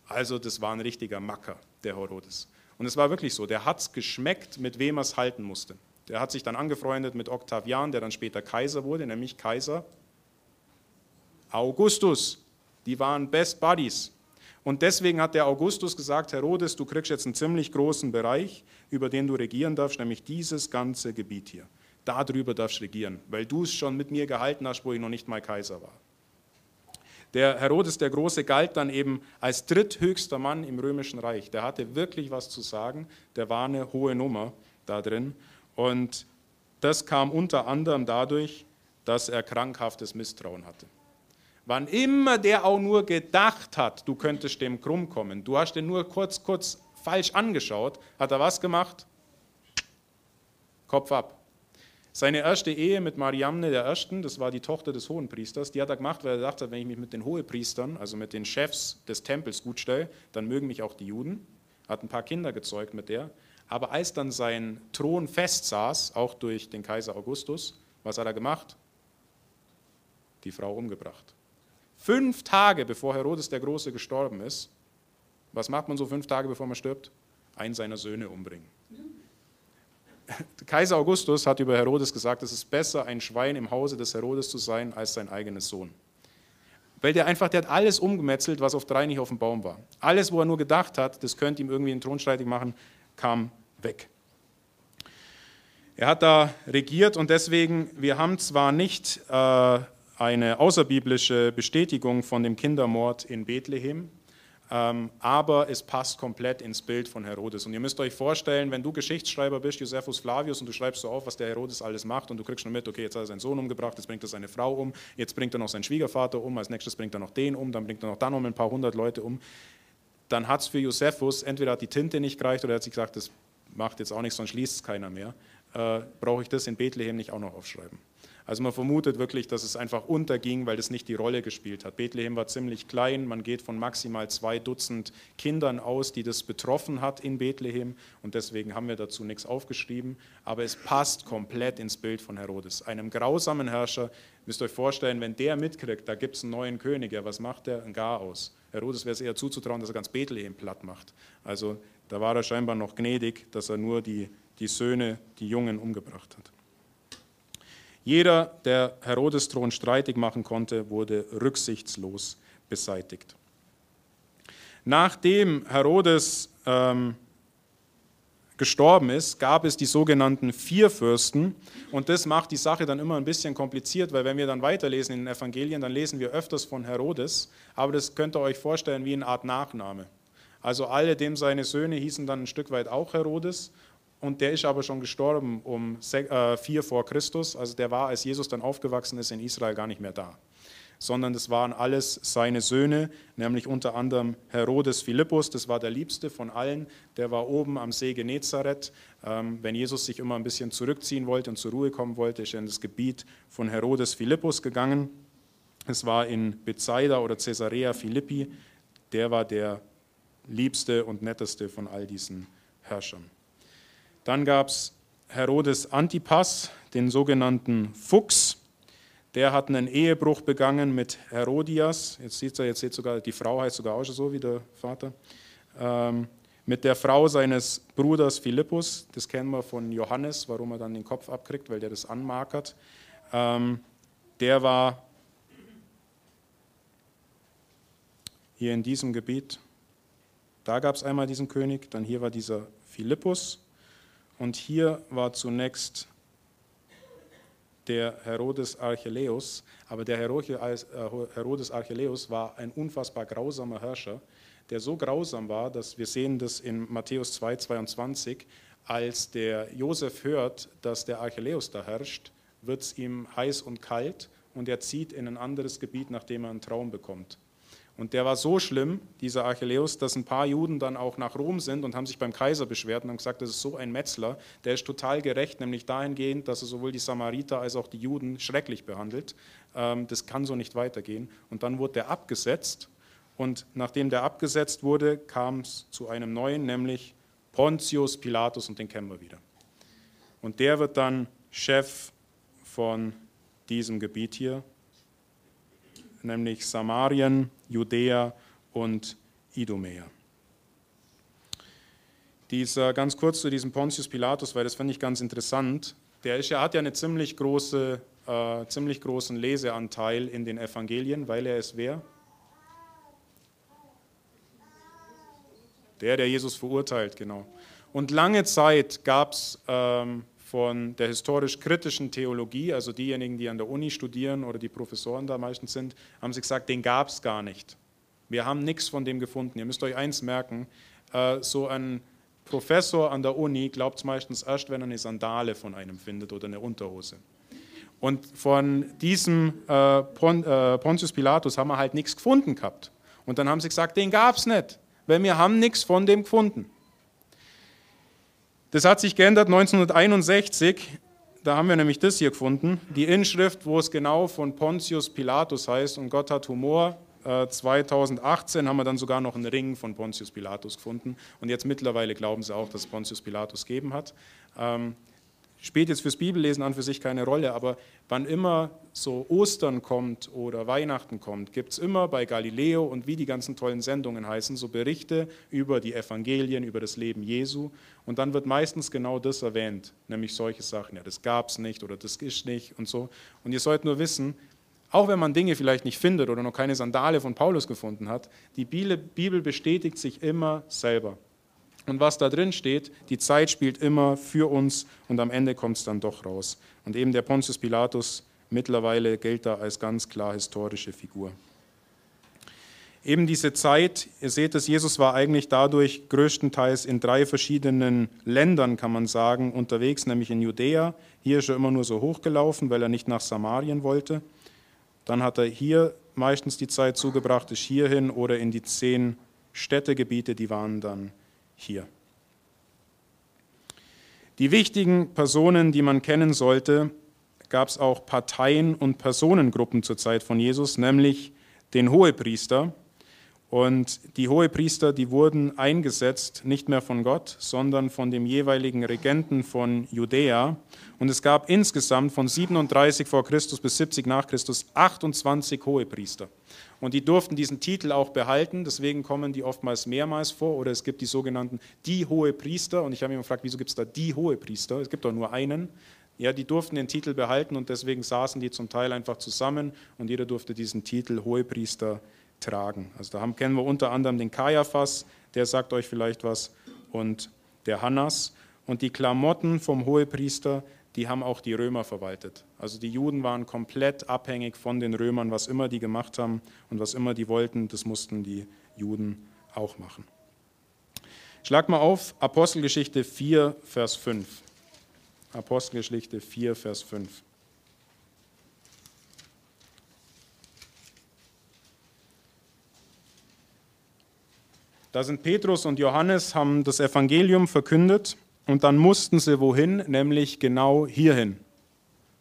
Also das war ein richtiger Macker, der Herodes. Und es war wirklich so, der hat es geschmeckt, mit wem er es halten musste. Der hat sich dann angefreundet mit Octavian, der dann später Kaiser wurde, nämlich Kaiser Augustus, die waren Best Buddies. Und deswegen hat der Augustus gesagt, Herodes, du kriegst jetzt einen ziemlich großen Bereich, über den du regieren darfst, nämlich dieses ganze Gebiet hier. Darüber darfst du regieren, weil du es schon mit mir gehalten hast, wo ich noch nicht mal Kaiser war. Der Herodes der Große galt dann eben als dritthöchster Mann im Römischen Reich. Der hatte wirklich was zu sagen, der war eine hohe Nummer da drin. Und das kam unter anderem dadurch, dass er krankhaftes Misstrauen hatte. Wann immer der auch nur gedacht hat, du könntest dem krumm kommen, du hast den nur kurz, kurz falsch angeschaut, hat er was gemacht? Kopf ab. Seine erste Ehe mit Mariamne der Ersten, das war die Tochter des Hohenpriesters, die hat er gemacht, weil er dachte, wenn ich mich mit den Hohepriestern, also mit den Chefs des Tempels gut stelle, dann mögen mich auch die Juden. Hat ein paar Kinder gezeugt mit der. Aber als dann sein Thron festsaß, auch durch den Kaiser Augustus, was hat er gemacht? Die Frau umgebracht. Fünf Tage, bevor Herodes der Große gestorben ist, was macht man so fünf Tage, bevor man stirbt? Einen seiner Söhne umbringen. Kaiser Augustus hat über Herodes gesagt, es ist besser, ein Schwein im Hause des Herodes zu sein, als sein eigenes Sohn. Weil der einfach, der hat alles umgemetzelt, was auf drei nicht auf dem Baum war. Alles, wo er nur gedacht hat, das könnte ihm irgendwie einen Thron streitig machen, kam weg. Er hat da regiert und deswegen, wir haben zwar nicht äh, eine außerbiblische Bestätigung von dem Kindermord in Bethlehem, ähm, aber es passt komplett ins Bild von Herodes. Und ihr müsst euch vorstellen, wenn du Geschichtsschreiber bist, Josephus Flavius, und du schreibst so auf, was der Herodes alles macht, und du kriegst schon mit, okay, jetzt hat er seinen Sohn umgebracht, jetzt bringt er seine Frau um, jetzt bringt er noch seinen Schwiegervater um, als nächstes bringt er noch den um, dann bringt er noch dann um ein paar hundert Leute um, dann hat es für Josephus, entweder hat die Tinte nicht gereicht, oder er hat sich gesagt, das macht jetzt auch nichts, sonst liest es keiner mehr, äh, brauche ich das in Bethlehem nicht auch noch aufschreiben. Also man vermutet wirklich, dass es einfach unterging, weil das nicht die Rolle gespielt hat. Bethlehem war ziemlich klein, man geht von maximal zwei Dutzend Kindern aus, die das betroffen hat in Bethlehem, und deswegen haben wir dazu nichts aufgeschrieben, aber es passt komplett ins Bild von Herodes. Einem grausamen Herrscher, müsst ihr euch vorstellen, wenn der mitkriegt, da gibt es einen neuen König, ja, was macht der? Ein Gar aus. Herodes wäre es eher zuzutrauen, dass er ganz Bethlehem platt macht. Also da war er scheinbar noch gnädig, dass er nur die, die Söhne, die Jungen umgebracht hat. Jeder, der Herodes Thron streitig machen konnte, wurde rücksichtslos beseitigt. Nachdem Herodes ähm, gestorben ist, gab es die sogenannten Vierfürsten. Und das macht die Sache dann immer ein bisschen kompliziert, weil wenn wir dann weiterlesen in den Evangelien, dann lesen wir öfters von Herodes. Aber das könnt ihr euch vorstellen wie eine Art Nachname. Also alle, dem seine Söhne hießen dann ein Stück weit auch Herodes. Und der ist aber schon gestorben um vier vor Christus. Also der war, als Jesus dann aufgewachsen ist, in Israel gar nicht mehr da. Sondern das waren alles seine Söhne, nämlich unter anderem Herodes Philippus, das war der Liebste von allen. Der war oben am See Genezareth. Wenn Jesus sich immer ein bisschen zurückziehen wollte und zur Ruhe kommen wollte, ist er in das Gebiet von Herodes Philippus gegangen. Es war in Bethsaida oder Caesarea Philippi. Der war der Liebste und Netteste von all diesen Herrschern. Dann gab es Herodes Antipas, den sogenannten Fuchs. Der hat einen Ehebruch begangen mit Herodias. Jetzt sieht er, jetzt sieht sogar, die Frau heißt sogar auch schon so wie der Vater. Ähm, mit der Frau seines Bruders Philippus. Das kennen wir von Johannes, warum er dann den Kopf abkriegt, weil der das anmarkert. Ähm, der war hier in diesem Gebiet. Da gab es einmal diesen König, dann hier war dieser Philippus. Und hier war zunächst der Herodes Archelaus, aber der Herodes Archelaus war ein unfassbar grausamer Herrscher, der so grausam war, dass wir sehen das in Matthäus zwei, zweiundzwanzig, als der Josef hört, dass der Archelaus da herrscht, wird es ihm heiß und kalt und er zieht in ein anderes Gebiet, nachdem er einen Traum bekommt. Und der war so schlimm, dieser Archelaus, dass ein paar Juden dann auch nach Rom sind und haben sich beim Kaiser beschwert und haben gesagt, das ist so ein Metzler, der ist total gerecht, nämlich dahingehend, dass er sowohl die Samariter als auch die Juden schrecklich behandelt. Das kann so nicht weitergehen. Und dann wurde der abgesetzt und nachdem der abgesetzt wurde, kam es zu einem neuen, nämlich Pontius Pilatus und den kennen wir wieder. Und der wird dann Chef von diesem Gebiet hier, nämlich Samarien, Judäa und Idumäa. Dieser, ganz kurz zu diesem Pontius Pilatus, weil das fand ich ganz interessant, der ist ja, hat ja einen ziemlich, große, äh, ziemlich großen Leseanteil in den Evangelien, weil er ist wer? Der, der Jesus verurteilt, genau. Und lange Zeit gab es ähm, von der historisch-kritischen Theologie, also diejenigen, die an der Uni studieren oder die Professoren da meistens sind, haben sie gesagt, den gab es gar nicht. Wir haben nichts von dem gefunden. Ihr müsst euch eins merken, so ein Professor an der Uni glaubt es meistens erst, wenn er eine Sandale von einem findet oder eine Unterhose. Und von diesem Pontius Pilatus haben wir halt nichts gefunden gehabt. Und dann haben sie gesagt, den gab es nicht, weil wir haben nichts von dem gefunden. Das hat sich geändert neunzehnhunderteinundsechzig, da haben wir nämlich das hier gefunden, die Inschrift, wo es genau von Pontius Pilatus heißt und Gott hat Humor. zweitausendachtzehn haben wir dann sogar noch einen Ring von Pontius Pilatus gefunden und jetzt mittlerweile glauben sie auch, dass es Pontius Pilatus gegeben hat. Ähm, spielt jetzt fürs Bibellesen an für sich keine Rolle, aber wann immer so Ostern kommt oder Weihnachten kommt, gibt es immer bei Galileo und wie die ganzen tollen Sendungen heißen, so Berichte über die Evangelien, über das Leben Jesu und dann wird meistens genau das erwähnt, nämlich solche Sachen, ja das gab es nicht oder das ist nicht und so und ihr sollt nur wissen, auch wenn man Dinge vielleicht nicht findet oder noch keine Sandale von Paulus gefunden hat, die Bibel bestätigt sich immer selber. Und was da drin steht, die Zeit spielt immer für uns und am Ende kommt es dann doch raus. Und eben der Pontius Pilatus mittlerweile gilt da als ganz klar historische Figur. Eben diese Zeit, ihr seht es, Jesus war eigentlich dadurch größtenteils in drei verschiedenen Ländern, kann man sagen, unterwegs, nämlich in Judäa. Hier ist er immer nur so hochgelaufen, weil er nicht nach Samarien wollte. Dann hat er hier meistens die Zeit zugebracht, ist hierhin oder in die zehn Städtegebiete, die waren dann hier. Die wichtigen Personen, die man kennen sollte, gab es auch Parteien und Personengruppen zur Zeit von Jesus, nämlich den Hohepriester. Und die Hohepriester, die wurden eingesetzt, nicht mehr von Gott, sondern von dem jeweiligen Regenten von Judäa. Und es gab insgesamt von siebenunddreißig vor Christus bis siebzig nach Christus achtundzwanzig Hohepriester. Und die durften diesen Titel auch behalten, deswegen kommen die oftmals mehrmals vor. Oder es gibt die sogenannten die Hohepriester. Und ich habe mich gefragt, wieso gibt es da die Hohepriester? Es gibt doch nur einen. Ja, die durften den Titel behalten und deswegen saßen die zum Teil einfach zusammen und jeder durfte diesen Titel Hohepriester tragen. Also da haben, kennen wir unter anderem den Kaiaphas, der sagt euch vielleicht was, und der Hannas. Und die Klamotten vom Hohepriester, die haben auch die Römer verwaltet. Also die Juden waren komplett abhängig von den Römern, was immer die gemacht haben und was immer die wollten, das mussten die Juden auch machen. Schlag mal auf, Apostelgeschichte vier, Vers fünf. Apostelgeschichte vier, Vers fünf. Da sind Petrus und Johannes, haben das Evangelium verkündet und dann mussten sie wohin? Nämlich genau hierhin,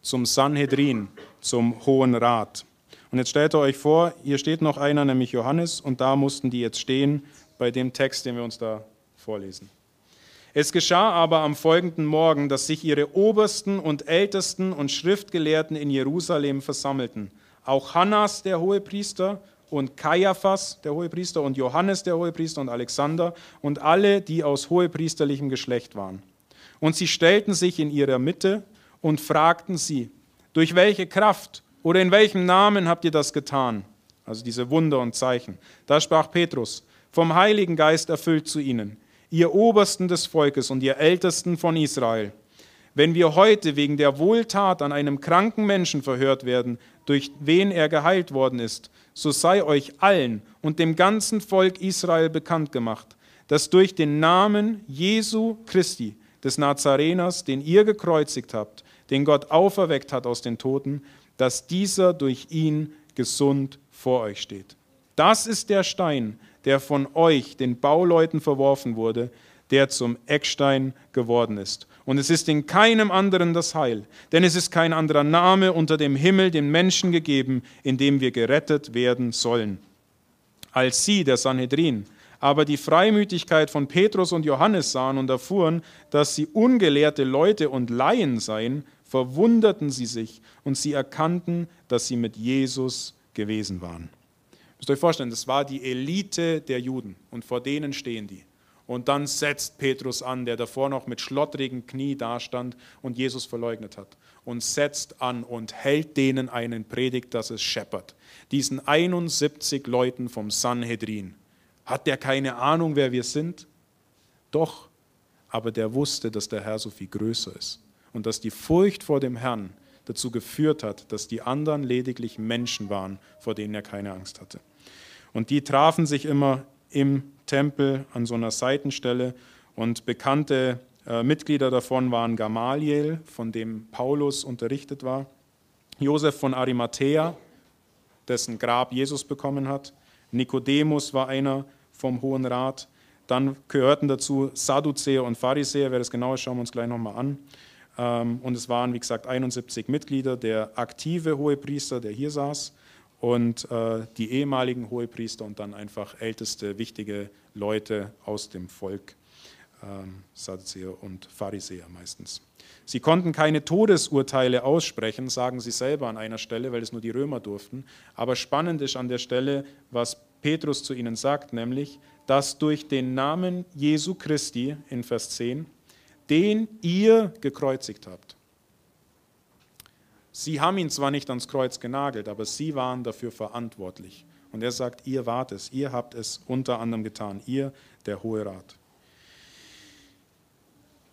zum Sanhedrin, zum Hohen Rat. Und jetzt stellt ihr euch vor, hier steht noch einer, nämlich Johannes, und da mussten die jetzt stehen bei dem Text, den wir uns da vorlesen. Es geschah aber am folgenden Morgen, dass sich ihre Obersten und Ältesten und Schriftgelehrten in Jerusalem versammelten. Auch Hannas, der Hohepriester, und Kaiaphas, der Hohepriester, und Johannes, der Hohepriester, und Alexander, und alle, die aus hohepriesterlichem Geschlecht waren. Und sie stellten sich in ihrer Mitte und fragten sie, durch welche Kraft oder in welchem Namen habt ihr das getan? Also diese Wunder und Zeichen. Da sprach Petrus, vom Heiligen Geist erfüllt zu ihnen, ihr Obersten des Volkes und ihr Ältesten von Israel. Wenn wir heute wegen der Wohltat an einem kranken Menschen verhört werden, durch wen er geheilt worden ist, so sei euch allen und dem ganzen Volk Israel bekannt gemacht, dass durch den Namen Jesu Christi, des Nazareners, den ihr gekreuzigt habt, den Gott auferweckt hat aus den Toten, dass dieser durch ihn gesund vor euch steht. Das ist der Stein, der von euch, den Bauleuten, verworfen wurde, der zum Eckstein geworden ist. Und es ist in keinem anderen das Heil, denn es ist kein anderer Name unter dem Himmel den Menschen gegeben, in dem wir gerettet werden sollen. Als sie, der Sanhedrin, aber die Freimütigkeit von Petrus und Johannes sahen und erfuhren, dass sie ungelehrte Leute und Laien seien, verwunderten sie sich und sie erkannten, dass sie mit Jesus gewesen waren. Müsst ihr euch vorstellen, das war die Elite der Juden und vor denen stehen die. Und dann setzt Petrus an, der davor noch mit schlottrigem Knie dastand und Jesus verleugnet hat. Und setzt an und hält denen einen Predigt, dass es scheppert. Diesen einundsiebzig Leuten vom Sanhedrin. Hat der keine Ahnung, wer wir sind? Doch, aber der wusste, dass der Herr so viel größer ist. Und dass die Furcht vor dem Herrn dazu geführt hat, dass die anderen lediglich Menschen waren, vor denen er keine Angst hatte. Und die trafen sich immer im Tempel an so einer Seitenstelle und bekannte äh, Mitglieder davon waren Gamaliel, von dem Paulus unterrichtet war, Josef von Arimathäa, dessen Grab Jesus bekommen hat, Nikodemus war einer vom Hohen Rat, dann gehörten dazu Sadduzäer und Pharisäer, wer das genau ist, schauen wir uns gleich nochmal an, ähm, und es waren, wie gesagt, einundsiebzig Mitglieder, der aktive Hohepriester, der hier saß, und äh, die ehemaligen Hohepriester und dann einfach älteste, wichtige Leute aus dem Volk, ähm, Sadduzäer und Pharisäer meistens. Sie konnten keine Todesurteile aussprechen, sagen sie selber an einer Stelle, weil es nur die Römer durften. Aber spannend ist an der Stelle, was Petrus zu ihnen sagt, nämlich, dass durch den Namen Jesu Christi, in Vers zehn, den ihr gekreuzigt habt. Sie haben ihn zwar nicht ans Kreuz genagelt, aber sie waren dafür verantwortlich. Und er sagt, ihr wart es, ihr habt es unter anderem getan, ihr, der Hohe Rat.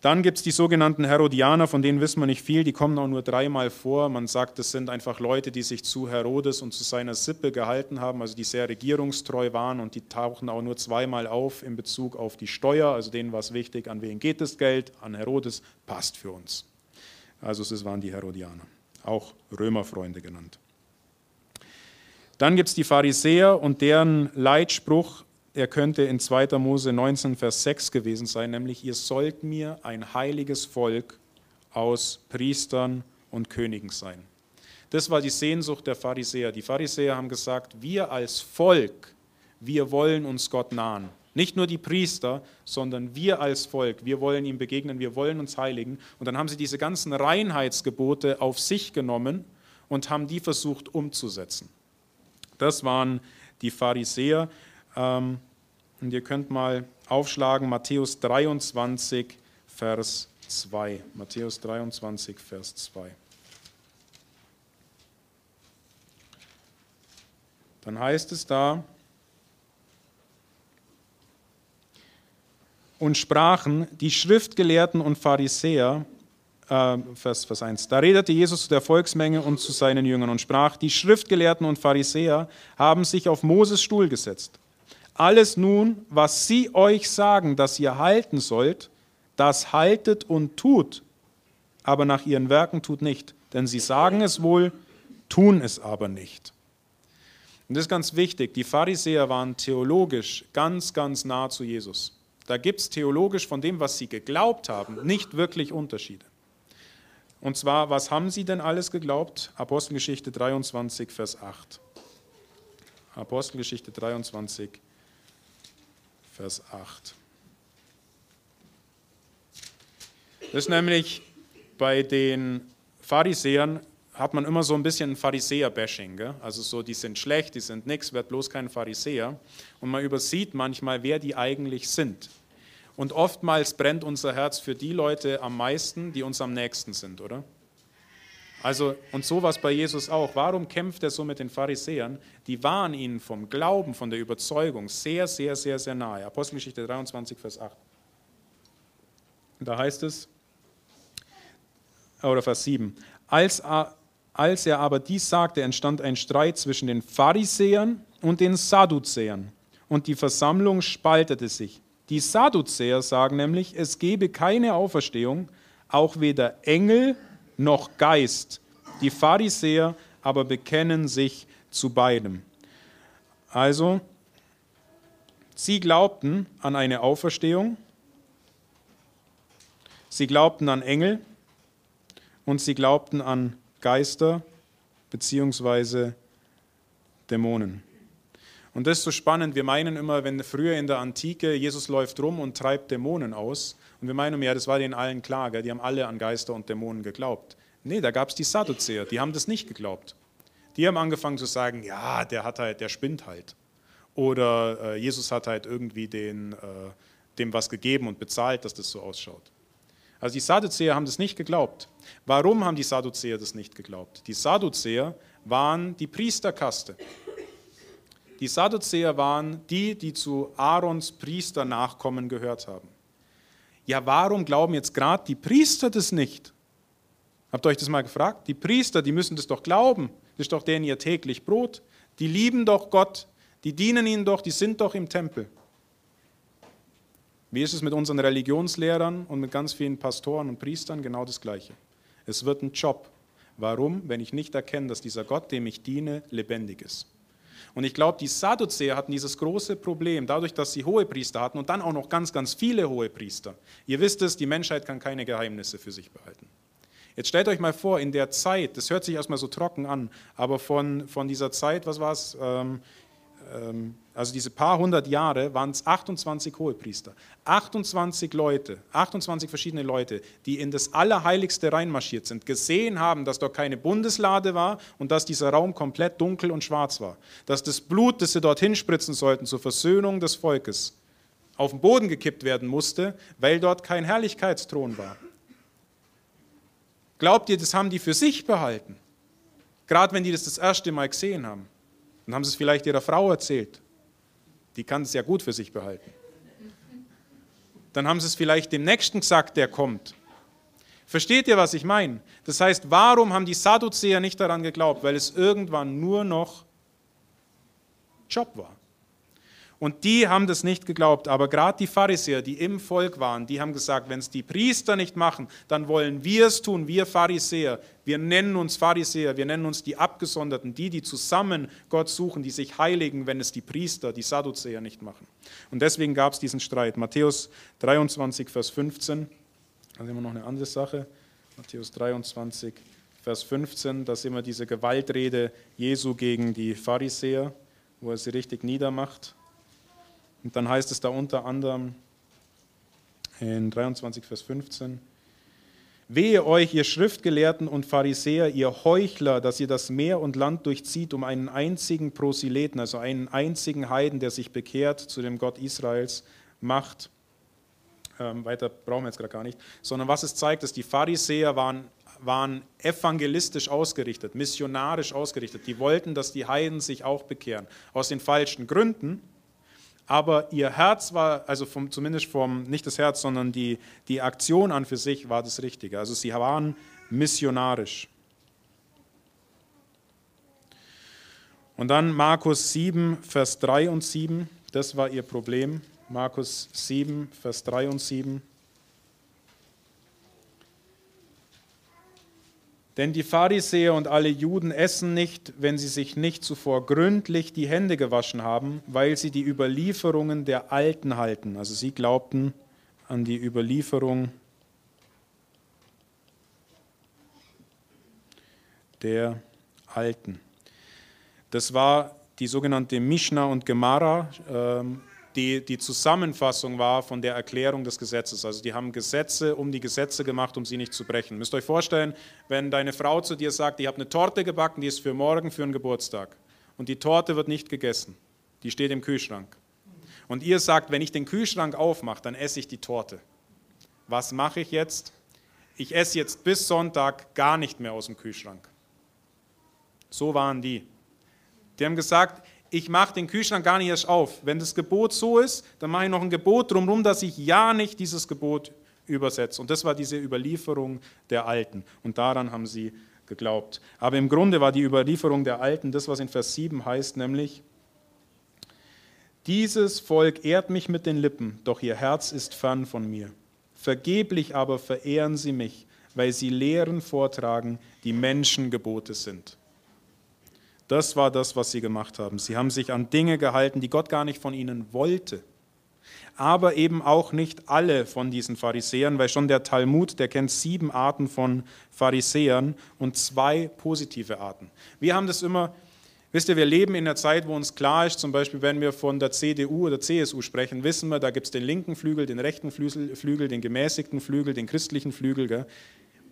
Dann gibt es die sogenannten Herodianer, von denen wissen wir nicht viel, die kommen auch nur dreimal vor. Man sagt, das sind einfach Leute, die sich zu Herodes und zu seiner Sippe gehalten haben, also die sehr regierungstreu waren und die tauchen auch nur zweimal auf in Bezug auf die Steuer. Also denen war es wichtig, an wen geht das Geld, an Herodes, passt für uns. Also es waren die Herodianer. Auch Römerfreunde genannt. Dann gibt es die Pharisäer und deren Leitspruch, er könnte in zweiter Mose neunzehn, Vers sechs gewesen sein, nämlich, ihr sollt mir ein heiliges Volk aus Priestern und Königen sein. Das war die Sehnsucht der Pharisäer. Die Pharisäer haben gesagt, wir als Volk, wir wollen uns Gott nahen. Nicht nur die Priester, sondern wir als Volk, wir wollen ihm begegnen, wir wollen uns heiligen. Und dann haben sie diese ganzen Reinheitsgebote auf sich genommen und haben die versucht umzusetzen. Das waren die Pharisäer. Und ihr könnt mal aufschlagen, Matthäus dreiundzwanzig, Vers zwei. Matthäus dreiundzwanzig, Vers zwei. Dann heißt es da, und sprachen die Schriftgelehrten und Pharisäer, äh, Vers eins, da redete Jesus zu der Volksmenge und zu seinen Jüngern und sprach, die Schriftgelehrten und Pharisäer haben sich auf Moses Stuhl gesetzt. Alles nun, was sie euch sagen, dass ihr halten sollt, das haltet und tut, aber nach ihren Werken tut nicht, denn sie sagen es wohl, tun es aber nicht. Und das ist ganz wichtig, die Pharisäer waren theologisch ganz, ganz nah zu Jesus. Da gibt es theologisch von dem, was sie geglaubt haben, nicht wirklich Unterschiede. Und zwar, was haben sie denn alles geglaubt? Apostelgeschichte dreiundzwanzig, Vers acht. Apostelgeschichte dreiundzwanzig, Vers acht. Das ist nämlich bei den Pharisäern, hat man immer so ein bisschen ein Pharisäer-Bashing. Gell? Also so, die sind schlecht, die sind nix, werd bloß kein Pharisäer. Und man übersieht manchmal, wer die eigentlich sind. Und oftmals brennt unser Herz für die Leute am meisten, die uns am nächsten sind, oder? Also, und sowas bei Jesus auch. Warum kämpft er so mit den Pharisäern? Die waren ihnen vom Glauben, von der Überzeugung sehr, sehr, sehr, sehr nahe. Apostelgeschichte dreiundzwanzig, Vers acht. Da heißt es, oder Vers sieben, als, als er aber dies sagte, entstand ein Streit zwischen den Pharisäern und den Sadduzäern. Und die Versammlung spaltete sich. Die Sadduzäer sagen nämlich, es gebe keine Auferstehung, auch weder Engel noch Geist. Die Pharisäer aber bekennen sich zu beidem. Also, sie glaubten an eine Auferstehung, sie glaubten an Engel und sie glaubten an Geister bzw. Dämonen. Und das ist so spannend, wir meinen immer, wenn früher in der Antike, Jesus läuft rum und treibt Dämonen aus, und wir meinen, ja, das war denen allen klar, gell? Die haben alle an Geister und Dämonen geglaubt. Nee, da gab es die Sadduzäer, die haben das nicht geglaubt. Die haben angefangen zu sagen, ja, der hat halt, der spinnt halt. Oder äh, Jesus hat halt irgendwie den, äh, dem was gegeben und bezahlt, dass das so ausschaut. Also die Sadduzäer haben das nicht geglaubt. Warum haben die Sadduzäer das nicht geglaubt? Die Sadduzäer waren die Priesterkaste. Die Sadduzäer waren die, die zu Aarons Priesternachkommen gehört haben. Ja, warum glauben jetzt gerade die Priester das nicht? Habt ihr euch das mal gefragt? Die Priester, die müssen das doch glauben. Das ist doch deren ihr täglich Brot. Die lieben doch Gott. Die dienen ihnen doch. Die sind doch im Tempel. Wie ist es mit unseren Religionslehrern und mit ganz vielen Pastoren und Priestern? Genau das Gleiche. Es wird ein Job. Warum? Wenn ich nicht erkenne, dass dieser Gott, dem ich diene, lebendig ist. Und ich glaube, die Sadduzäer hatten dieses große Problem, dadurch, dass sie Hohepriester hatten und dann auch noch ganz, ganz viele Hohepriester. Ihr wisst es, die Menschheit kann keine Geheimnisse für sich behalten. Jetzt stellt euch mal vor, in der Zeit, das hört sich erstmal so trocken an, aber von, von dieser Zeit, was war es, ähm, ähm, also diese paar hundert Jahre, waren es achtundzwanzig Hohepriester, achtundzwanzig Leute, achtundzwanzig verschiedene Leute, die in das Allerheiligste reinmarschiert sind, gesehen haben, dass dort keine Bundeslade war und dass dieser Raum komplett dunkel und schwarz war. Dass das Blut, das sie dorthin spritzen sollten zur Versöhnung des Volkes, auf den Boden gekippt werden musste, weil dort kein Herrlichkeitsthron war. Glaubt ihr, das haben die für sich behalten? Gerade wenn die das das erste Mal gesehen haben. Dann haben sie es vielleicht ihrer Frau erzählt. Die kann es ja gut für sich behalten. Dann haben sie es vielleicht dem Nächsten gesagt, der kommt. Versteht ihr, was ich meine? Das heißt, warum haben die Sadduzäer nicht daran geglaubt? Weil es irgendwann nur noch Job war. Und die haben das nicht geglaubt. Aber gerade die Pharisäer, die im Volk waren, die haben gesagt, wenn es die Priester nicht machen, dann wollen wir es tun, wir Pharisäer. Wir nennen uns Pharisäer, wir nennen uns die Abgesonderten, die, die zusammen Gott suchen, die sich heiligen, wenn es die Priester, die Sadduzäer nicht machen. Und deswegen gab es diesen Streit. Matthäus dreiundzwanzig, Vers fünfzehn, da sehen wir noch eine andere Sache. Matthäus dreiundzwanzig, Vers fünfzehn, da sehen wir diese Gewaltrede Jesu gegen die Pharisäer, wo er sie richtig niedermacht. Und dann heißt es da unter anderem in dreiundzwanzig, Vers fünfzehn, wehe euch, ihr Schriftgelehrten und Pharisäer, ihr Heuchler, dass ihr das Meer und Land durchzieht, um einen einzigen Prosileten, also einen einzigen Heiden, der sich bekehrt zu dem Gott Israels, macht. Ähm, weiter brauchen wir jetzt gerade gar nicht. Sondern was es zeigt, ist, die Pharisäer waren, waren evangelistisch ausgerichtet, missionarisch ausgerichtet. Die wollten, dass die Heiden sich auch bekehren. Aus den falschen Gründen. Aber ihr Herz war, also vom, zumindest vom, nicht das Herz, sondern die, die Aktion an für sich war das Richtige. Also sie waren missionarisch. Und dann Markus sieben, Vers drei und sieben, das war ihr Problem. Markus sieben, Vers drei und sieben. Denn die Pharisäer und alle Juden essen nicht, wenn sie sich nicht zuvor gründlich die Hände gewaschen haben, weil sie die Überlieferungen der Alten halten. Also sie glaubten an die Überlieferung der Alten. Das war die sogenannte Mischna und Gemara, die die Zusammenfassung war von der Erklärung des Gesetzes. Also die haben Gesetze um die Gesetze gemacht, um sie nicht zu brechen. Müsst euch vorstellen, wenn deine Frau zu dir sagt, ich habe eine Torte gebacken, die ist für morgen, für einen Geburtstag. Und die Torte wird nicht gegessen, die steht im Kühlschrank. Und ihr sagt, wenn ich den Kühlschrank aufmache, dann esse ich die Torte. Was mache ich jetzt? Ich esse jetzt bis Sonntag gar nicht mehr aus dem Kühlschrank. So waren die. Die haben gesagt, ich mache den Kühlschrank gar nicht erst auf. Wenn das Gebot so ist, dann mache ich noch ein Gebot drumherum, dass ich ja nicht dieses Gebot übersetze. Und das war diese Überlieferung der Alten. Und daran haben sie geglaubt. Aber im Grunde war die Überlieferung der Alten das, was in Vers sieben heißt, nämlich: Dieses Volk ehrt mich mit den Lippen, doch ihr Herz ist fern von mir. Vergeblich aber verehren sie mich, weil sie Lehren vortragen, die Menschengebote sind. Das war das, was sie gemacht haben. Sie haben sich an Dinge gehalten, die Gott gar nicht von ihnen wollte. Aber eben auch nicht alle von diesen Pharisäern, weil schon der Talmud, der kennt sieben Arten von Pharisäern und zwei positive Arten. Wir haben das immer... Wisst ihr, wir leben in einer Zeit, wo uns klar ist, zum Beispiel, wenn wir von der C D U oder C S U sprechen, wissen wir, da gibt es den linken Flügel, den rechten Flügel, den gemäßigten Flügel, den christlichen Flügel. Gell?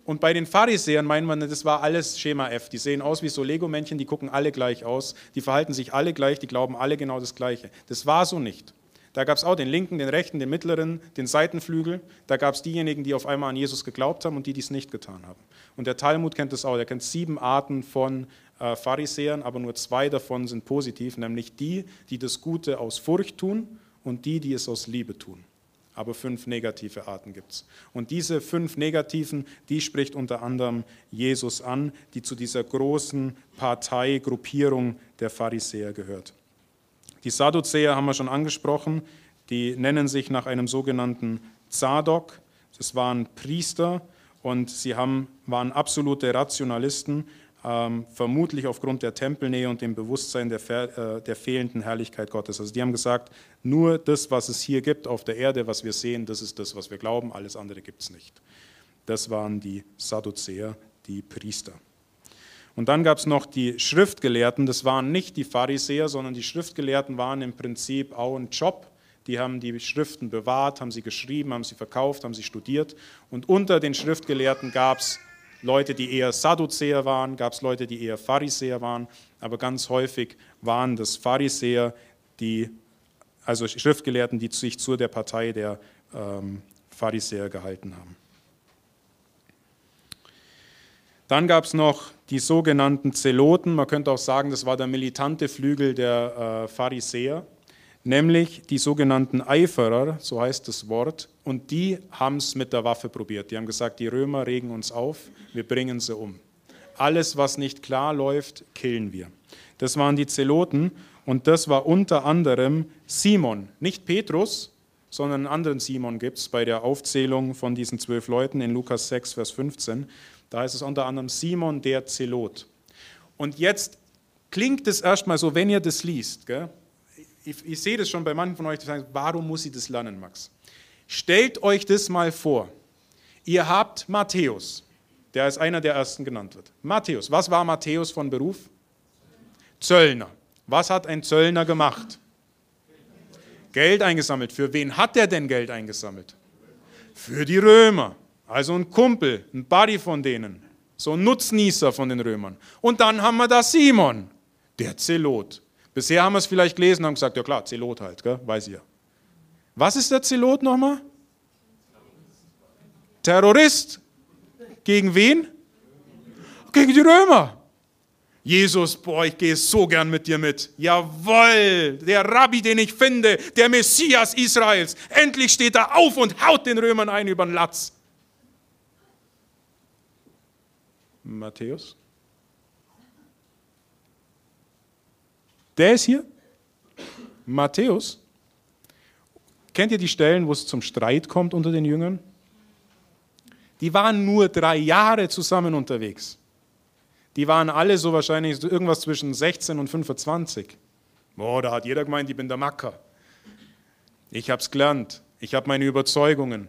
Und bei den Pharisäern meinen wir, das war alles Schema F. Die sehen aus wie so Lego-Männchen, die gucken alle gleich aus, die verhalten sich alle gleich, die glauben alle genau das Gleiche. Das war so nicht. Da gab es auch den linken, den rechten, den mittleren, den Seitenflügel. Da gab es diejenigen, die auf einmal an Jesus geglaubt haben und die, die es nicht getan haben. Und der Talmud kennt das auch. Der kennt sieben Arten von äh, Pharisäern, aber nur zwei davon sind positiv, nämlich die, die das Gute aus Furcht tun und die, die es aus Liebe tun. Aber fünf negative Arten gibt es. Und diese fünf negativen, die spricht unter anderem Jesus an, die zu dieser großen Parteigruppierung der Pharisäer gehört. Die Sadduzäer haben wir schon angesprochen, die nennen sich nach einem sogenannten Zadok. Das waren Priester und sie haben, waren absolute Rationalisten, ähm, vermutlich aufgrund der Tempelnähe und dem Bewusstsein der, äh, der fehlenden Herrlichkeit Gottes. Also die haben gesagt, nur das, was es hier gibt auf der Erde, was wir sehen, das ist das, was wir glauben, alles andere gibt es nicht. Das waren die Sadduzäer, die Priester. Und dann gab es noch die Schriftgelehrten, das waren nicht die Pharisäer, sondern die Schriftgelehrten waren im Prinzip auch ein Job. Die haben die Schriften bewahrt, haben sie geschrieben, haben sie verkauft, haben sie studiert. Und unter den Schriftgelehrten gab es Leute, die eher Sadduzäer waren, gab es Leute, die eher Pharisäer waren, aber ganz häufig waren das Pharisäer, die, also Schriftgelehrten, die sich zu der Partei der ähm, Pharisäer gehalten haben. Dann gab es noch die sogenannten Zeloten, man könnte auch sagen, das war der militante Flügel der äh, Pharisäer, nämlich die sogenannten Eiferer, so heißt das Wort, und die haben es mit der Waffe probiert. Die haben gesagt, die Römer regen uns auf, wir bringen sie um. Alles, was nicht klar läuft, killen wir. Das waren die Zeloten und das war unter anderem Simon, nicht Petrus, sondern einen anderen Simon gibt es bei der Aufzählung von diesen zwölf Leuten in Lukas sechs, Vers fünfzehn. Da heißt es unter anderem Simon der Zelot. Und jetzt klingt es erstmal so, wenn ihr das liest, gell? Ich, ich sehe das schon bei manchen von euch, die sagen, warum muss ich das lernen, Max? Stellt euch das mal vor. Ihr habt Matthäus, der als einer der ersten genannt wird. Matthäus, was war Matthäus von Beruf? Zöllner. Was hat ein Zöllner gemacht? Geld eingesammelt. Für wen hat er denn Geld eingesammelt? Für die Römer. Also ein Kumpel, ein Buddy von denen, so ein Nutznießer von den Römern. Und dann haben wir da Simon, der Zelot. Bisher haben wir es vielleicht gelesen und haben gesagt, ja klar, Zelot halt, gell? Weiß ihr. Was ist der Zelot nochmal? Terrorist. Gegen wen? Gegen die Römer. Jesus, boah, ich gehe so gern mit dir mit. Jawohl, der Rabbi, den ich finde, der Messias Israels. Endlich steht er auf und haut den Römern ein über den Latz. Matthäus. Der ist hier. Matthäus. Kennt ihr die Stellen, wo es zum Streit kommt unter den Jüngern? Die waren nur drei Jahre zusammen unterwegs. Die waren alle so wahrscheinlich irgendwas zwischen sechzehn und fünfundzwanzig. Boah, da hat jeder gemeint, ich bin der Macker. Ich habe es gelernt. Ich habe meine Überzeugungen.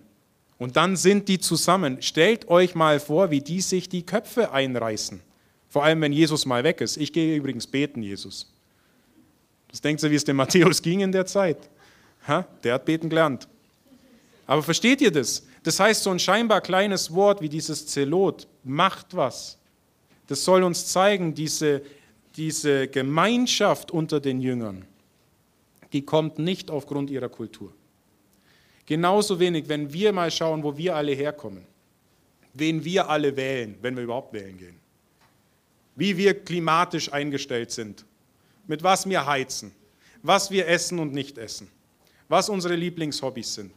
Und dann sind die zusammen. Stellt euch mal vor, wie die sich die Köpfe einreißen. Vor allem, wenn Jesus mal weg ist. Ich gehe übrigens beten, Jesus. Das denkt ihr, wie es dem Matthäus ging in der Zeit. Ha? Der hat beten gelernt. Aber versteht ihr das? Das heißt, so ein scheinbar kleines Wort wie dieses Zelot macht was. Das soll uns zeigen, diese, diese Gemeinschaft unter den Jüngern, die kommt nicht aufgrund ihrer Kultur. Genauso wenig, wenn wir mal schauen, wo wir alle herkommen, wen wir alle wählen, wenn wir überhaupt wählen gehen, wie wir klimatisch eingestellt sind, mit was wir heizen, was wir essen und nicht essen, was unsere Lieblingshobbys sind.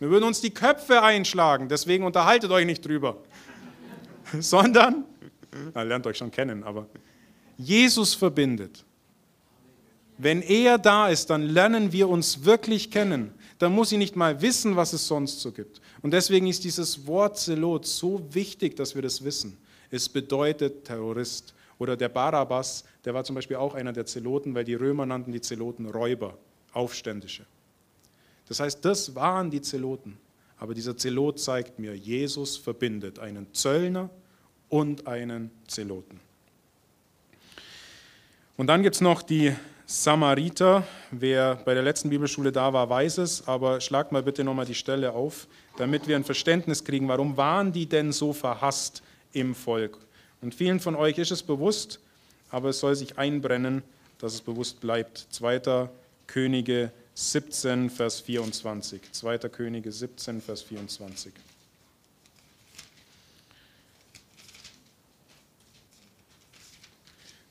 Wir würden uns die Köpfe einschlagen, deswegen unterhaltet euch nicht drüber, sondern, na, lernt euch schon kennen, aber Jesus verbindet. Wenn er da ist, dann lernen wir uns wirklich kennen. Dann muss ich nicht mal wissen, was es sonst so gibt. Und deswegen ist dieses Wort Zelot so wichtig, dass wir das wissen. Es bedeutet Terrorist. Oder der Barabbas, der war zum Beispiel auch einer der Zeloten, weil die Römer nannten die Zeloten Räuber, Aufständische. Das heißt, das waren die Zeloten. Aber dieser Zelot zeigt mir, Jesus verbindet einen Zöllner und einen Zeloten. Und dann gibt es noch die Samariter. Wer bei der letzten Bibelschule da war, weiß es, aber schlagt mal bitte nochmal die Stelle auf, damit wir ein Verständnis kriegen, warum waren die denn so verhasst im Volk? Und vielen von euch ist es bewusst, aber es soll sich einbrennen, dass es bewusst bleibt. zweiter Könige siebzehn, Vers vierundzwanzig. zweiter Könige siebzehn, Vers vierundzwanzig.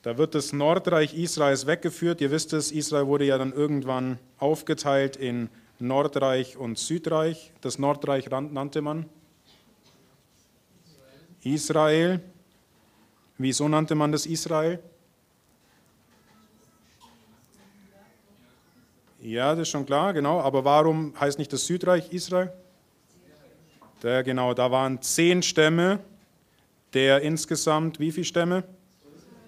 Da wird das Nordreich Israels weggeführt. Ihr wisst es, Israel wurde ja dann irgendwann aufgeteilt in Nordreich und Südreich. Das Nordreich nannte man Israel. Wieso nannte man das Israel? Ja, das ist schon klar, genau. Aber warum heißt nicht das Südreich Israel? Da, genau, da waren zehn Stämme, der insgesamt, wie viele Stämme?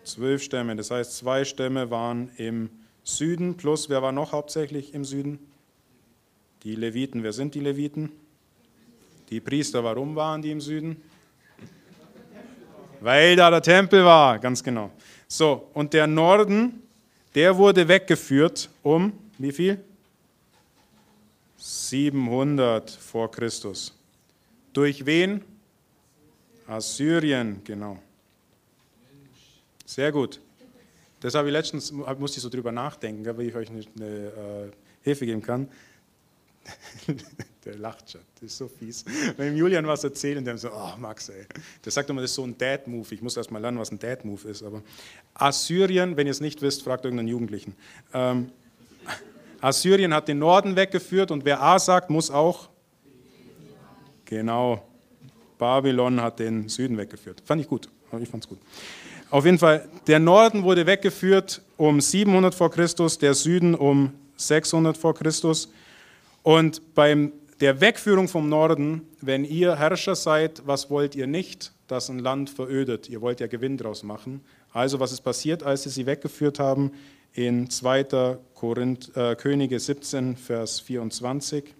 Zwölf Stämme. Das heißt, zwei Stämme waren im Süden, plus wer war noch hauptsächlich im Süden? Die Leviten. Wer sind die Leviten? Die Priester. Warum waren die im Süden? Weil da der Tempel war, ganz genau. So, und der Norden, der wurde weggeführt um, wie viel? siebenhundert vor Christus. Durch wen? Assyrien, genau. Sehr gut. Das habe ich letztens, musste ich so drüber nachdenken, weil ich euch eine, eine äh, Hilfe geben kann. Der lacht schon, das ist so fies. Wenn ich Julian was erzähle, dann so, oh Max, ey. Der sagt immer, das ist so ein Dad-Move. Ich muss erst mal lernen, was ein Dad-Move ist. Aber Assyrien, wenn ihr es nicht wisst, fragt irgendeinen Jugendlichen. Ähm, Assyrien hat den Norden weggeführt und wer A sagt, muss auch. Genau. Babylon hat den Süden weggeführt. Fand ich gut. Ich fand's gut. Auf jeden Fall, der Norden wurde weggeführt um siebenhundert vor Christus, der Süden um sechshundert vor Christus. Und bei der Wegführung vom Norden, wenn ihr Herrscher seid, was wollt ihr nicht? Dass ein Land verödet. Ihr wollt ja Gewinn draus machen. Also was ist passiert, als sie sie weggeführt haben? In zweiter Könige siebzehn, Vers vierundzwanzig.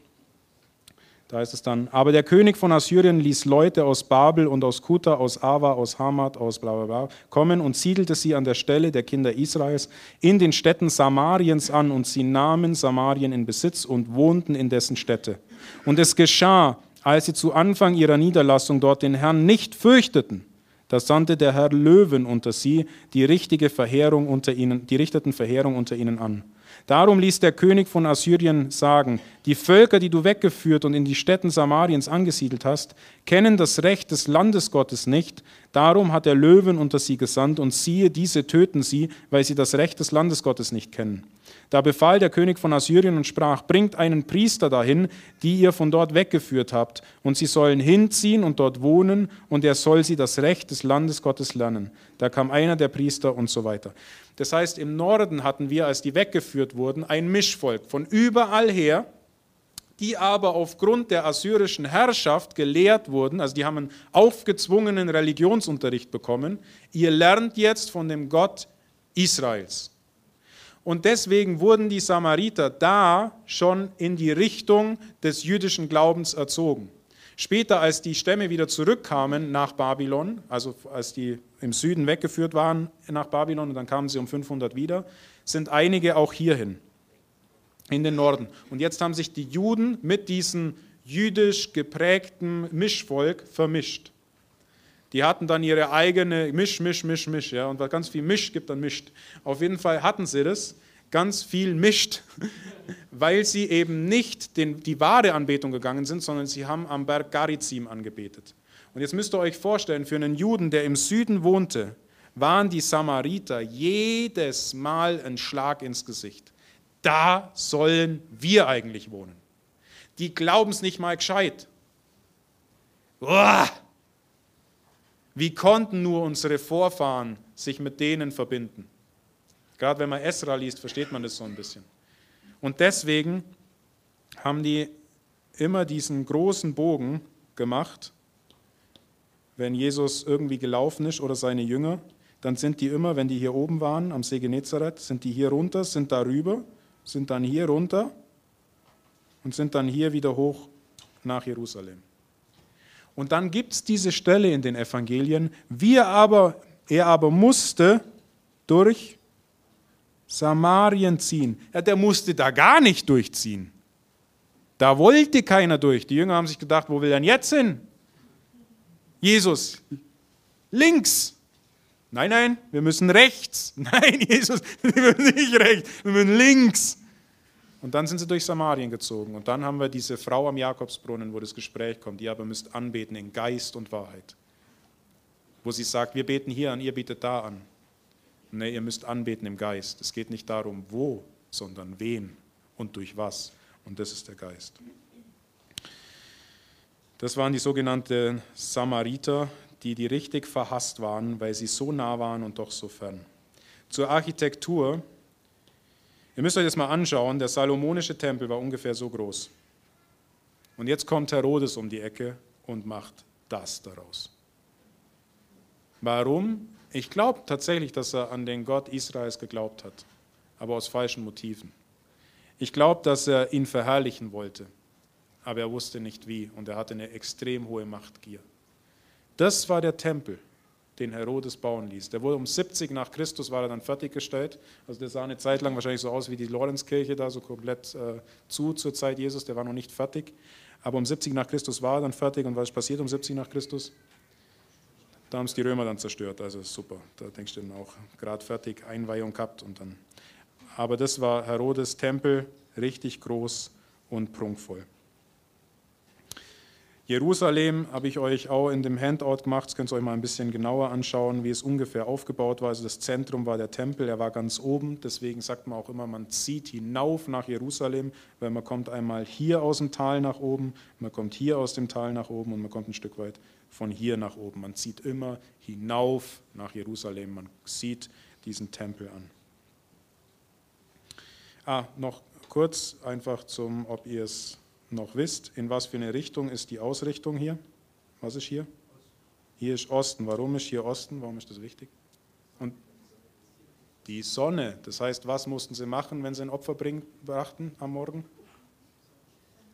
Da heißt es dann, aber der König von Assyrien ließ Leute aus Babel und aus Kuta, aus Ava, aus Hamat, aus bla bla bla kommen und siedelte sie an der Stelle der Kinder Israels in den Städten Samariens an und sie nahmen Samarien in Besitz und wohnten in dessen Städte. Und es geschah, als sie zu Anfang ihrer Niederlassung dort den Herrn nicht fürchteten, da sandte der Herr Löwen unter sie, die richtige Verheerung unter ihnen, die richteten Verheerung unter ihnen an. Darum ließ der König von Assyrien sagen, die Völker, die du weggeführt und in die Städten Samariens angesiedelt hast, kennen das Recht des Landesgottes nicht. Darum hat der Löwen unter sie gesandt und siehe, diese töten sie, weil sie das Recht des Landesgottes nicht kennen. Da befahl der König von Assyrien und sprach, bringt einen Priester dahin, die ihr von dort weggeführt habt, und sie sollen hinziehen und dort wohnen, und er soll sie das Recht des Landesgottes lernen. Da kam einer der Priester und so weiter. Das heißt, im Norden hatten wir, als die weggeführt wurden, ein Mischvolk von überall her, die aber aufgrund der assyrischen Herrschaft gelehrt wurden, also die haben einen aufgezwungenen Religionsunterricht bekommen, ihr lernt jetzt von dem Gott Israels. Und deswegen wurden die Samariter da schon in die Richtung des jüdischen Glaubens erzogen. Später, als die Stämme wieder zurückkamen nach Babylon, also als die im Süden weggeführt waren nach Babylon und dann kamen sie um fünfhundert wieder, sind einige auch hierhin. in den Norden. Und jetzt haben sich die Juden mit diesem jüdisch geprägten Mischvolk vermischt. Die hatten dann ihre eigene Misch, Misch, Misch, Misch. Ja? Und weil ganz viel Misch gibt, dann mischt. Auf jeden Fall hatten sie das, ganz viel mischt, weil sie eben nicht den, die wahre Anbetung gegangen sind, sondern sie haben am Berg Garizim angebetet. Und jetzt müsst ihr euch vorstellen, für einen Juden, der im Süden wohnte, waren die Samariter jedes Mal ein Schlag ins Gesicht. Da sollen wir eigentlich wohnen. Die glauben es nicht mal gescheit. Uah! Wie konnten nur unsere Vorfahren sich mit denen verbinden? Gerade wenn man Esra liest, versteht man das so ein bisschen. Und deswegen haben die immer diesen großen Bogen gemacht, wenn Jesus irgendwie gelaufen ist oder seine Jünger, dann sind die immer, wenn die hier oben waren, am See Genezareth, sind die hier runter, sind darüber, sind dann hier runter und sind dann hier wieder hoch nach Jerusalem. Und dann gibt es diese Stelle in den Evangelien, wir aber, er aber musste durch Samarien ziehen. Ja, der musste da gar nicht durchziehen. Da wollte keiner durch. Die Jünger haben sich gedacht, wo will er denn jetzt hin? Jesus, links. Nein, nein, wir müssen rechts. Nein, Jesus, wir müssen nicht rechts, wir müssen links. Und dann sind sie durch Samarien gezogen. Und dann haben wir diese Frau am Jakobsbrunnen, wo das Gespräch kommt, ihr aber müsst anbeten in Geist und Wahrheit. Wo sie sagt, wir beten hier an, ihr betet da an. Nee, ihr müsst anbeten im Geist. Es geht nicht darum, wo, sondern wen und durch was. Und das ist der Geist. Das waren die sogenannten Samariter, die die richtig verhasst waren, weil sie so nah waren und doch so fern. Zur Architektur. Ihr müsst euch das mal anschauen. Der salomonische Tempel war ungefähr so groß. Und jetzt kommt Herodes um die Ecke und macht das daraus. Warum? Ich glaube tatsächlich, dass er an den Gott Israels geglaubt hat, aber aus falschen Motiven. Ich glaube, dass er ihn verherrlichen wollte. Aber er wusste nicht wie und er hatte eine extrem hohe Machtgier. Das war der Tempel, den Herodes bauen ließ. Der wurde um siebzig nach Christus war er dann fertiggestellt. Also der sah eine Zeit lang wahrscheinlich so aus wie die Lorenzkirche da, so komplett äh, zu zur Zeit Jesus, der war noch nicht fertig. Aber um siebzig nach Christus war er dann fertig und was passiert um siebzig nach Christus? Da haben es die Römer dann zerstört, also super. Da denkst du dann auch, gerade fertig, Einweihung gehabt und dann. Aber das war Herodes Tempel, richtig groß und prunkvoll. Jerusalem habe ich euch auch in dem Handout gemacht, das könnt ihr euch mal ein bisschen genauer anschauen, wie es ungefähr aufgebaut war. Also das Zentrum war der Tempel, er war ganz oben, deswegen sagt man auch immer, man zieht hinauf nach Jerusalem, weil man kommt einmal hier aus dem Tal nach oben, man kommt hier aus dem Tal nach oben und man kommt ein Stück weit von hier nach oben. Man zieht immer hinauf nach Jerusalem, man sieht diesen Tempel an. Ah, noch kurz, einfach zum, ob ihr es noch wisst, in was für eine Richtung ist die Ausrichtung hier? Was ist hier? Hier ist Osten. Warum ist hier Osten? Warum ist das wichtig? Und die Sonne. Das heißt, was mussten sie machen, wenn sie ein Opfer brachten am Morgen?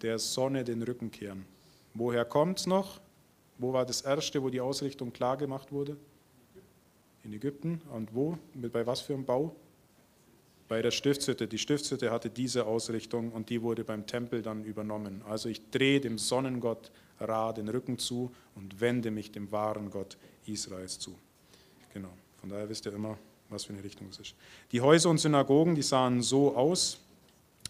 Der Sonne den Rücken kehren. Woher kommt es noch? Wo war das Erste, wo die Ausrichtung klar gemacht wurde? In Ägypten. Und wo? Bei was für einem Bau? Bei der Stiftshütte. Die Stiftshütte hatte diese Ausrichtung und die wurde beim Tempel dann übernommen. Also ich drehe dem Sonnengott Ra den Rücken zu und wende mich dem wahren Gott Israels zu. Genau, von daher wisst ihr immer, was für eine Richtung es ist. Die Häuser und Synagogen, die sahen so aus.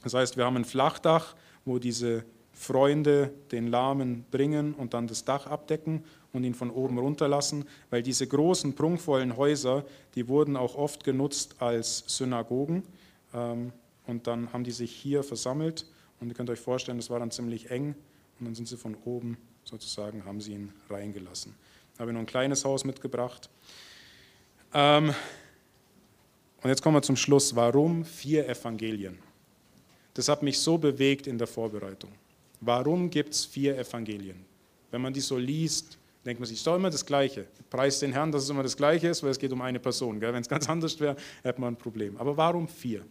Das heißt, wir haben ein Flachdach, wo diese Freunde den Lahmen bringen und dann das Dach abdecken und ihn von oben runterlassen, weil diese großen, prunkvollen Häuser, die wurden auch oft genutzt als Synagogen und dann haben die sich hier versammelt und ihr könnt euch vorstellen, das war dann ziemlich eng und dann sind sie von oben sozusagen, haben sie ihn reingelassen. Da habe ich noch ein kleines Haus mitgebracht. Und jetzt kommen wir zum Schluss. Warum vier Evangelien? Das hat mich so bewegt in der Vorbereitung. Warum gibt es vier Evangelien? Wenn man die so liest, denkt man sich, es ist doch immer das Gleiche. Preist den Herrn, dass es immer das Gleiche ist, weil es geht um eine Person. Wenn es ganz anders wäre, hätte man ein Problem. Aber warum vier?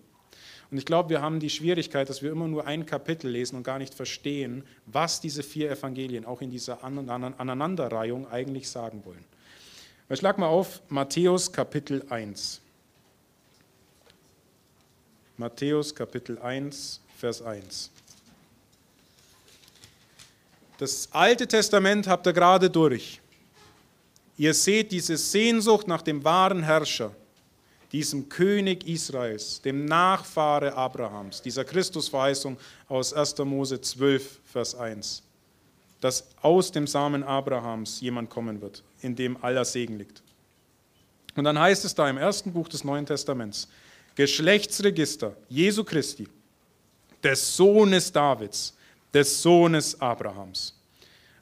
Und ich glaube, wir haben die Schwierigkeit, dass wir immer nur ein Kapitel lesen und gar nicht verstehen, was diese vier Evangelien auch in dieser An- An- Aneinanderreihung eigentlich sagen wollen. Ich schlage mal auf Matthäus Kapitel eins. Matthäus Kapitel eins. Vers eins. Das Alte Testament habt ihr gerade durch. Ihr seht diese Sehnsucht nach dem wahren Herrscher, diesem König Israels, dem Nachfahre Abrahams, dieser Christusverheißung aus erster Mose zwölf, Vers eins, dass aus dem Samen Abrahams jemand kommen wird, in dem aller Segen liegt. Und dann heißt es da im ersten Buch des Neuen Testaments, Geschlechtsregister Jesu Christi, des Sohnes Davids, des Sohnes Abrahams.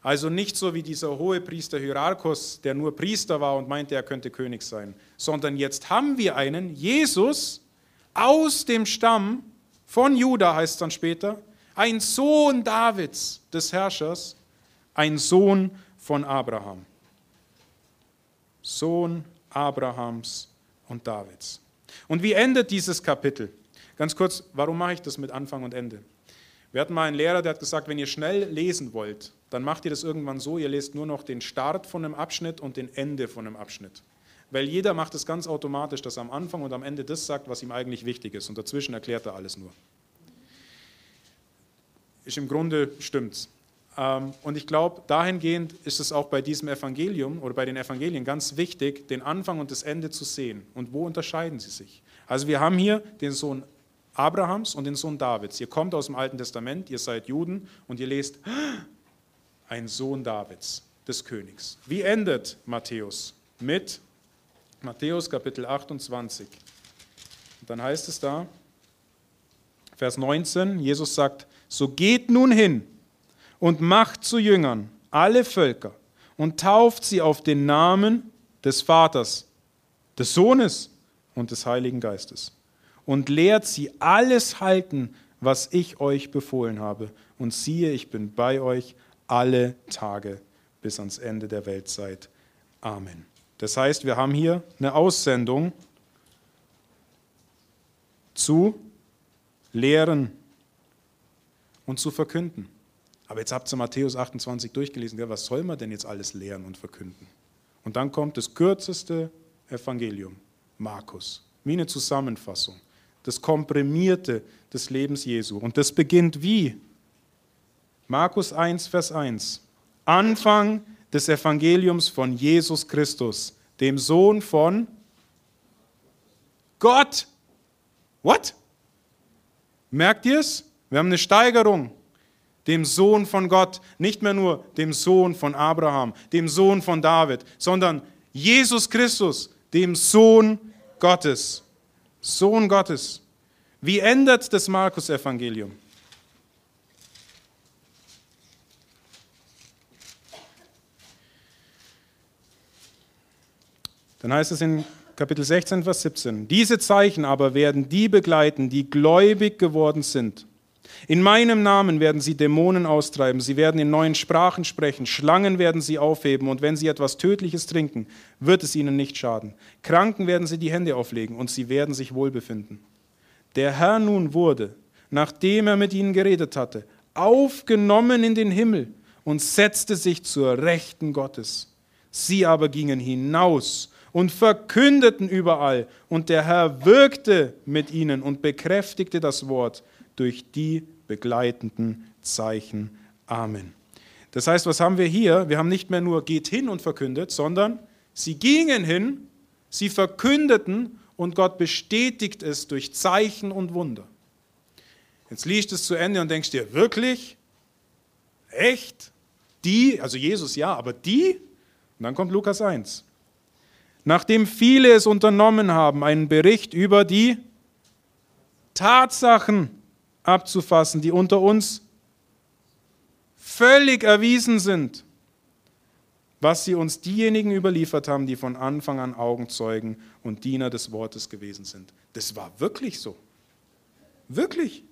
Also nicht so wie dieser hohe Priester Hierarchos, der nur Priester war und meinte, er könnte König sein, sondern jetzt haben wir einen, Jesus, aus dem Stamm von Juda, heißt es dann später, ein Sohn Davids, des Herrschers, ein Sohn von Abraham. Sohn Abrahams und Davids. Und wie endet dieses Kapitel? Ganz kurz, warum mache ich das mit Anfang und Ende? Wir hatten mal einen Lehrer, der hat gesagt, wenn ihr schnell lesen wollt, dann macht ihr das irgendwann so, ihr lest nur noch den Start von einem Abschnitt und den Ende von einem Abschnitt. Weil jeder macht es ganz automatisch, dass er am Anfang und am Ende das sagt, was ihm eigentlich wichtig ist. Und dazwischen erklärt er alles nur. Ist im Grunde, stimmt's. Und ich glaube, dahingehend ist es auch bei diesem Evangelium oder bei den Evangelien ganz wichtig, den Anfang und das Ende zu sehen. Und wo unterscheiden sie sich? Also wir haben hier den Sohn Abrahams und den Sohn Davids. Ihr kommt aus dem Alten Testament, ihr seid Juden und ihr lest, ein Sohn Davids, des Königs. Wie endet Matthäus? Mit Matthäus Kapitel achtundzwanzig. Und dann heißt es da, Vers neunzehn, Jesus sagt, so geht nun hin und macht zu Jüngern alle Völker und tauft sie auf den Namen des Vaters, des Sohnes und des Heiligen Geistes. Und lehrt sie alles halten, was ich euch befohlen habe. Und siehe, ich bin bei euch alle Tage bis ans Ende der Weltzeit. Amen. Das heißt, wir haben hier eine Aussendung zu lehren und zu verkünden. Aber jetzt habt ihr Matthäus achtundzwanzig durchgelesen, gell? Was soll man denn jetzt alles lehren und verkünden? Und dann kommt das kürzeste Evangelium, Markus, wie eine Zusammenfassung, das Komprimierte des Lebens Jesu. Und das beginnt wie? Markus eins, Vers eins. Anfang des Evangeliums von Jesus Christus, dem Sohn von Gott. What? Merkt ihr es? Wir haben eine Steigerung. Dem Sohn von Gott, nicht mehr nur dem Sohn von Abraham, dem Sohn von David, sondern Jesus Christus, dem Sohn Gottes. Sohn Gottes. Wie endet das Markus-Evangelium? Dann heißt es in Kapitel sechzehn, Vers siebzehn, diese Zeichen aber werden die begleiten, die gläubig geworden sind. In meinem Namen werden sie Dämonen austreiben, sie werden in neuen Sprachen sprechen, Schlangen werden sie aufheben und wenn sie etwas Tödliches trinken, wird es ihnen nicht schaden. Kranken werden sie die Hände auflegen und sie werden sich wohlbefinden. Der Herr nun wurde, nachdem er mit ihnen geredet hatte, aufgenommen in den Himmel und setzte sich zur Rechten Gottes. Sie aber gingen hinaus und verkündeten überall und der Herr wirkte mit ihnen und bekräftigte das Wort durch die begleitenden Zeichen. Amen. Das heißt, was haben wir hier? Wir haben nicht mehr nur geht hin und verkündet, sondern sie gingen hin, sie verkündeten und Gott bestätigt es durch Zeichen und Wunder. Jetzt liest es zu Ende und denkst dir, wirklich? Echt? Die? Also Jesus ja, aber die? Und dann kommt Lukas eins. Nachdem viele es unternommen haben, einen Bericht über die Tatsachen abzufassen, die unter uns völlig erwiesen sind, was sie uns diejenigen überliefert haben, die von Anfang an Augenzeugen und Diener des Wortes gewesen sind. Das war wirklich so. Wirklich.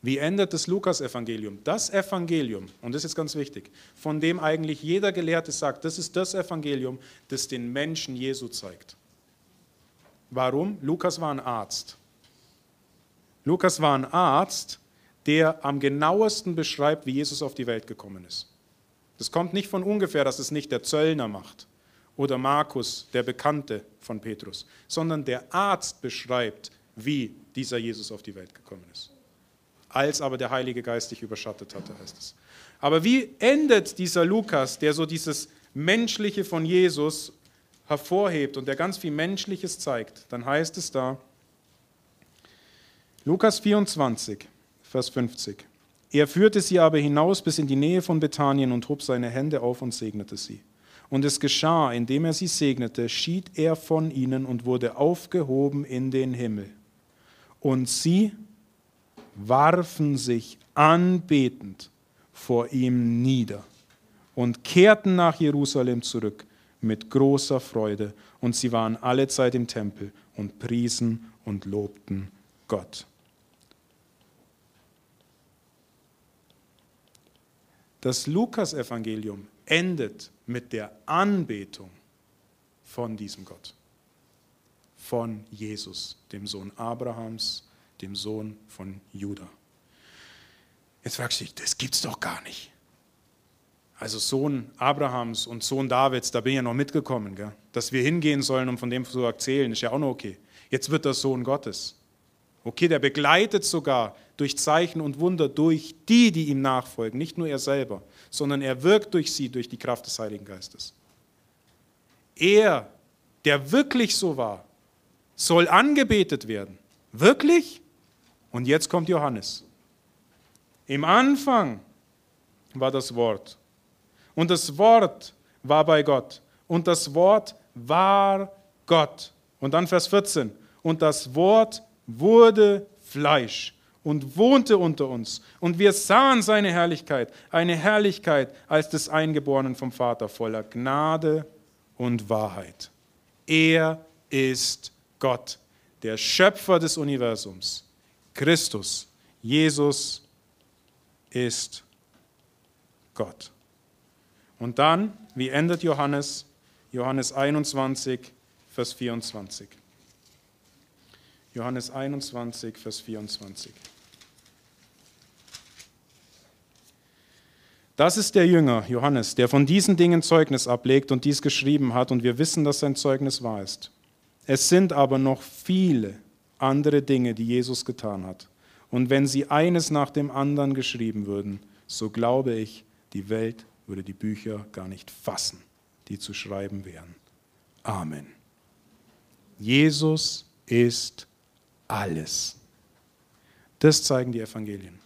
Wie endet das Lukas-Evangelium? Das Evangelium, und das ist ganz wichtig, von dem eigentlich jeder Gelehrte sagt, das ist das Evangelium, das den Menschen Jesu zeigt. Warum? Lukas war ein Arzt. Lukas war ein Arzt, der am genauesten beschreibt, wie Jesus auf die Welt gekommen ist. Das kommt nicht von ungefähr, dass es nicht der Zöllner macht oder Markus, der Bekannte von Petrus, sondern der Arzt beschreibt, wie dieser Jesus auf die Welt gekommen ist. Als aber der Heilige Geist dich überschattet hatte, heißt es. Aber wie endet dieser Lukas, der so dieses Menschliche von Jesus hervorhebt und der ganz viel Menschliches zeigt? Dann heißt es da, Lukas vierundzwanzig, Vers fünfzig. Er führte sie aber hinaus bis in die Nähe von Bethanien und hob seine Hände auf und segnete sie. Und es geschah, indem er sie segnete, schied er von ihnen und wurde aufgehoben in den Himmel. Und sie warfen sich anbetend vor ihm nieder und kehrten nach Jerusalem zurück mit großer Freude. Und sie waren allezeit im Tempel und priesen und lobten Gott. Das Lukas-Evangelium endet mit der Anbetung von diesem Gott, von Jesus, dem Sohn Abrahams, dem Sohn von Juda. Jetzt fragst du dich, das gibt's doch gar nicht. Also Sohn Abrahams und Sohn Davids, da bin ich ja noch mitgekommen, gell? Dass wir hingehen sollen, um von dem zu erzählen, ist ja auch noch okay. Jetzt wird das Sohn Gottes. Okay, der begleitet sogar durch Zeichen und Wunder, durch die, die ihm nachfolgen, nicht nur er selber, sondern er wirkt durch sie, durch die Kraft des Heiligen Geistes. Er, der wirklich so war, soll angebetet werden. Wirklich? Und jetzt kommt Johannes. Im Anfang war das Wort. Und das Wort war bei Gott. Und das Wort war Gott. Und dann Vers vierzehn. Und das Wort wurde Fleisch und wohnte unter uns. Und wir sahen seine Herrlichkeit, eine Herrlichkeit als des Eingeborenen vom Vater, voller Gnade und Wahrheit. Er ist Gott, der Schöpfer des Universums. Christus, Jesus ist Gott. Und dann, wie endet Johannes? Johannes einundzwanzig, Vers vierundzwanzig. Johannes einundzwanzig, Vers vierundzwanzig. Das ist der Jünger, Johannes, der von diesen Dingen Zeugnis ablegt und dies geschrieben hat, und wir wissen, dass sein Zeugnis wahr ist. Es sind aber noch viele andere Dinge, die Jesus getan hat. Und wenn sie eines nach dem anderen geschrieben würden, so glaube ich, die Welt würde die Bücher gar nicht fassen, die zu schreiben wären. Amen. Jesus ist alles. Das zeigen die Evangelien.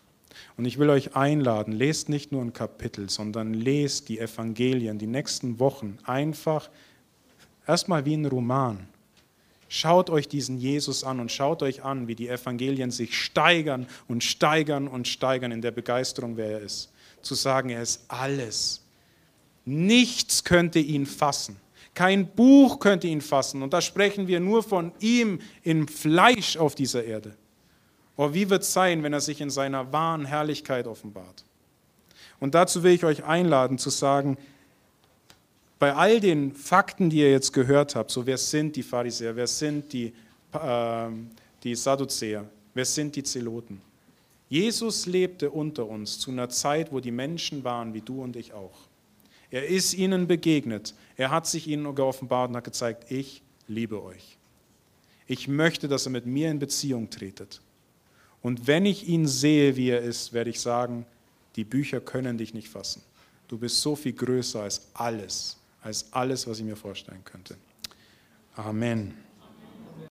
Und ich will euch einladen, lest nicht nur ein Kapitel, sondern lest die Evangelien die nächsten Wochen einfach erstmal wie ein Roman. Schaut euch diesen Jesus an und schaut euch an, wie die Evangelien sich steigern und steigern und steigern in der Begeisterung, wer er ist. Zu sagen, er ist alles. Nichts könnte ihn fassen. Kein Buch könnte ihn fassen. Und da sprechen wir nur von ihm im Fleisch auf dieser Erde. Oh, wie wird es sein, wenn er sich in seiner wahren Herrlichkeit offenbart? Und dazu will ich euch einladen, zu sagen, bei all den Fakten, die ihr jetzt gehört habt, so wer sind die Pharisäer, wer sind die, äh, die Sadduzäer, wer sind die Zeloten? Jesus lebte unter uns zu einer Zeit, wo die Menschen waren, wie du und ich auch. Er ist ihnen begegnet, er hat sich ihnen geoffenbart und hat gezeigt, ich liebe euch. Ich möchte, dass ihr mit mir in Beziehung tretet. Und wenn ich ihn sehe, wie er ist, werde ich sagen, die Bücher können dich nicht fassen. Du bist so viel größer als alles. als alles, was ich mir vorstellen könnte. Amen.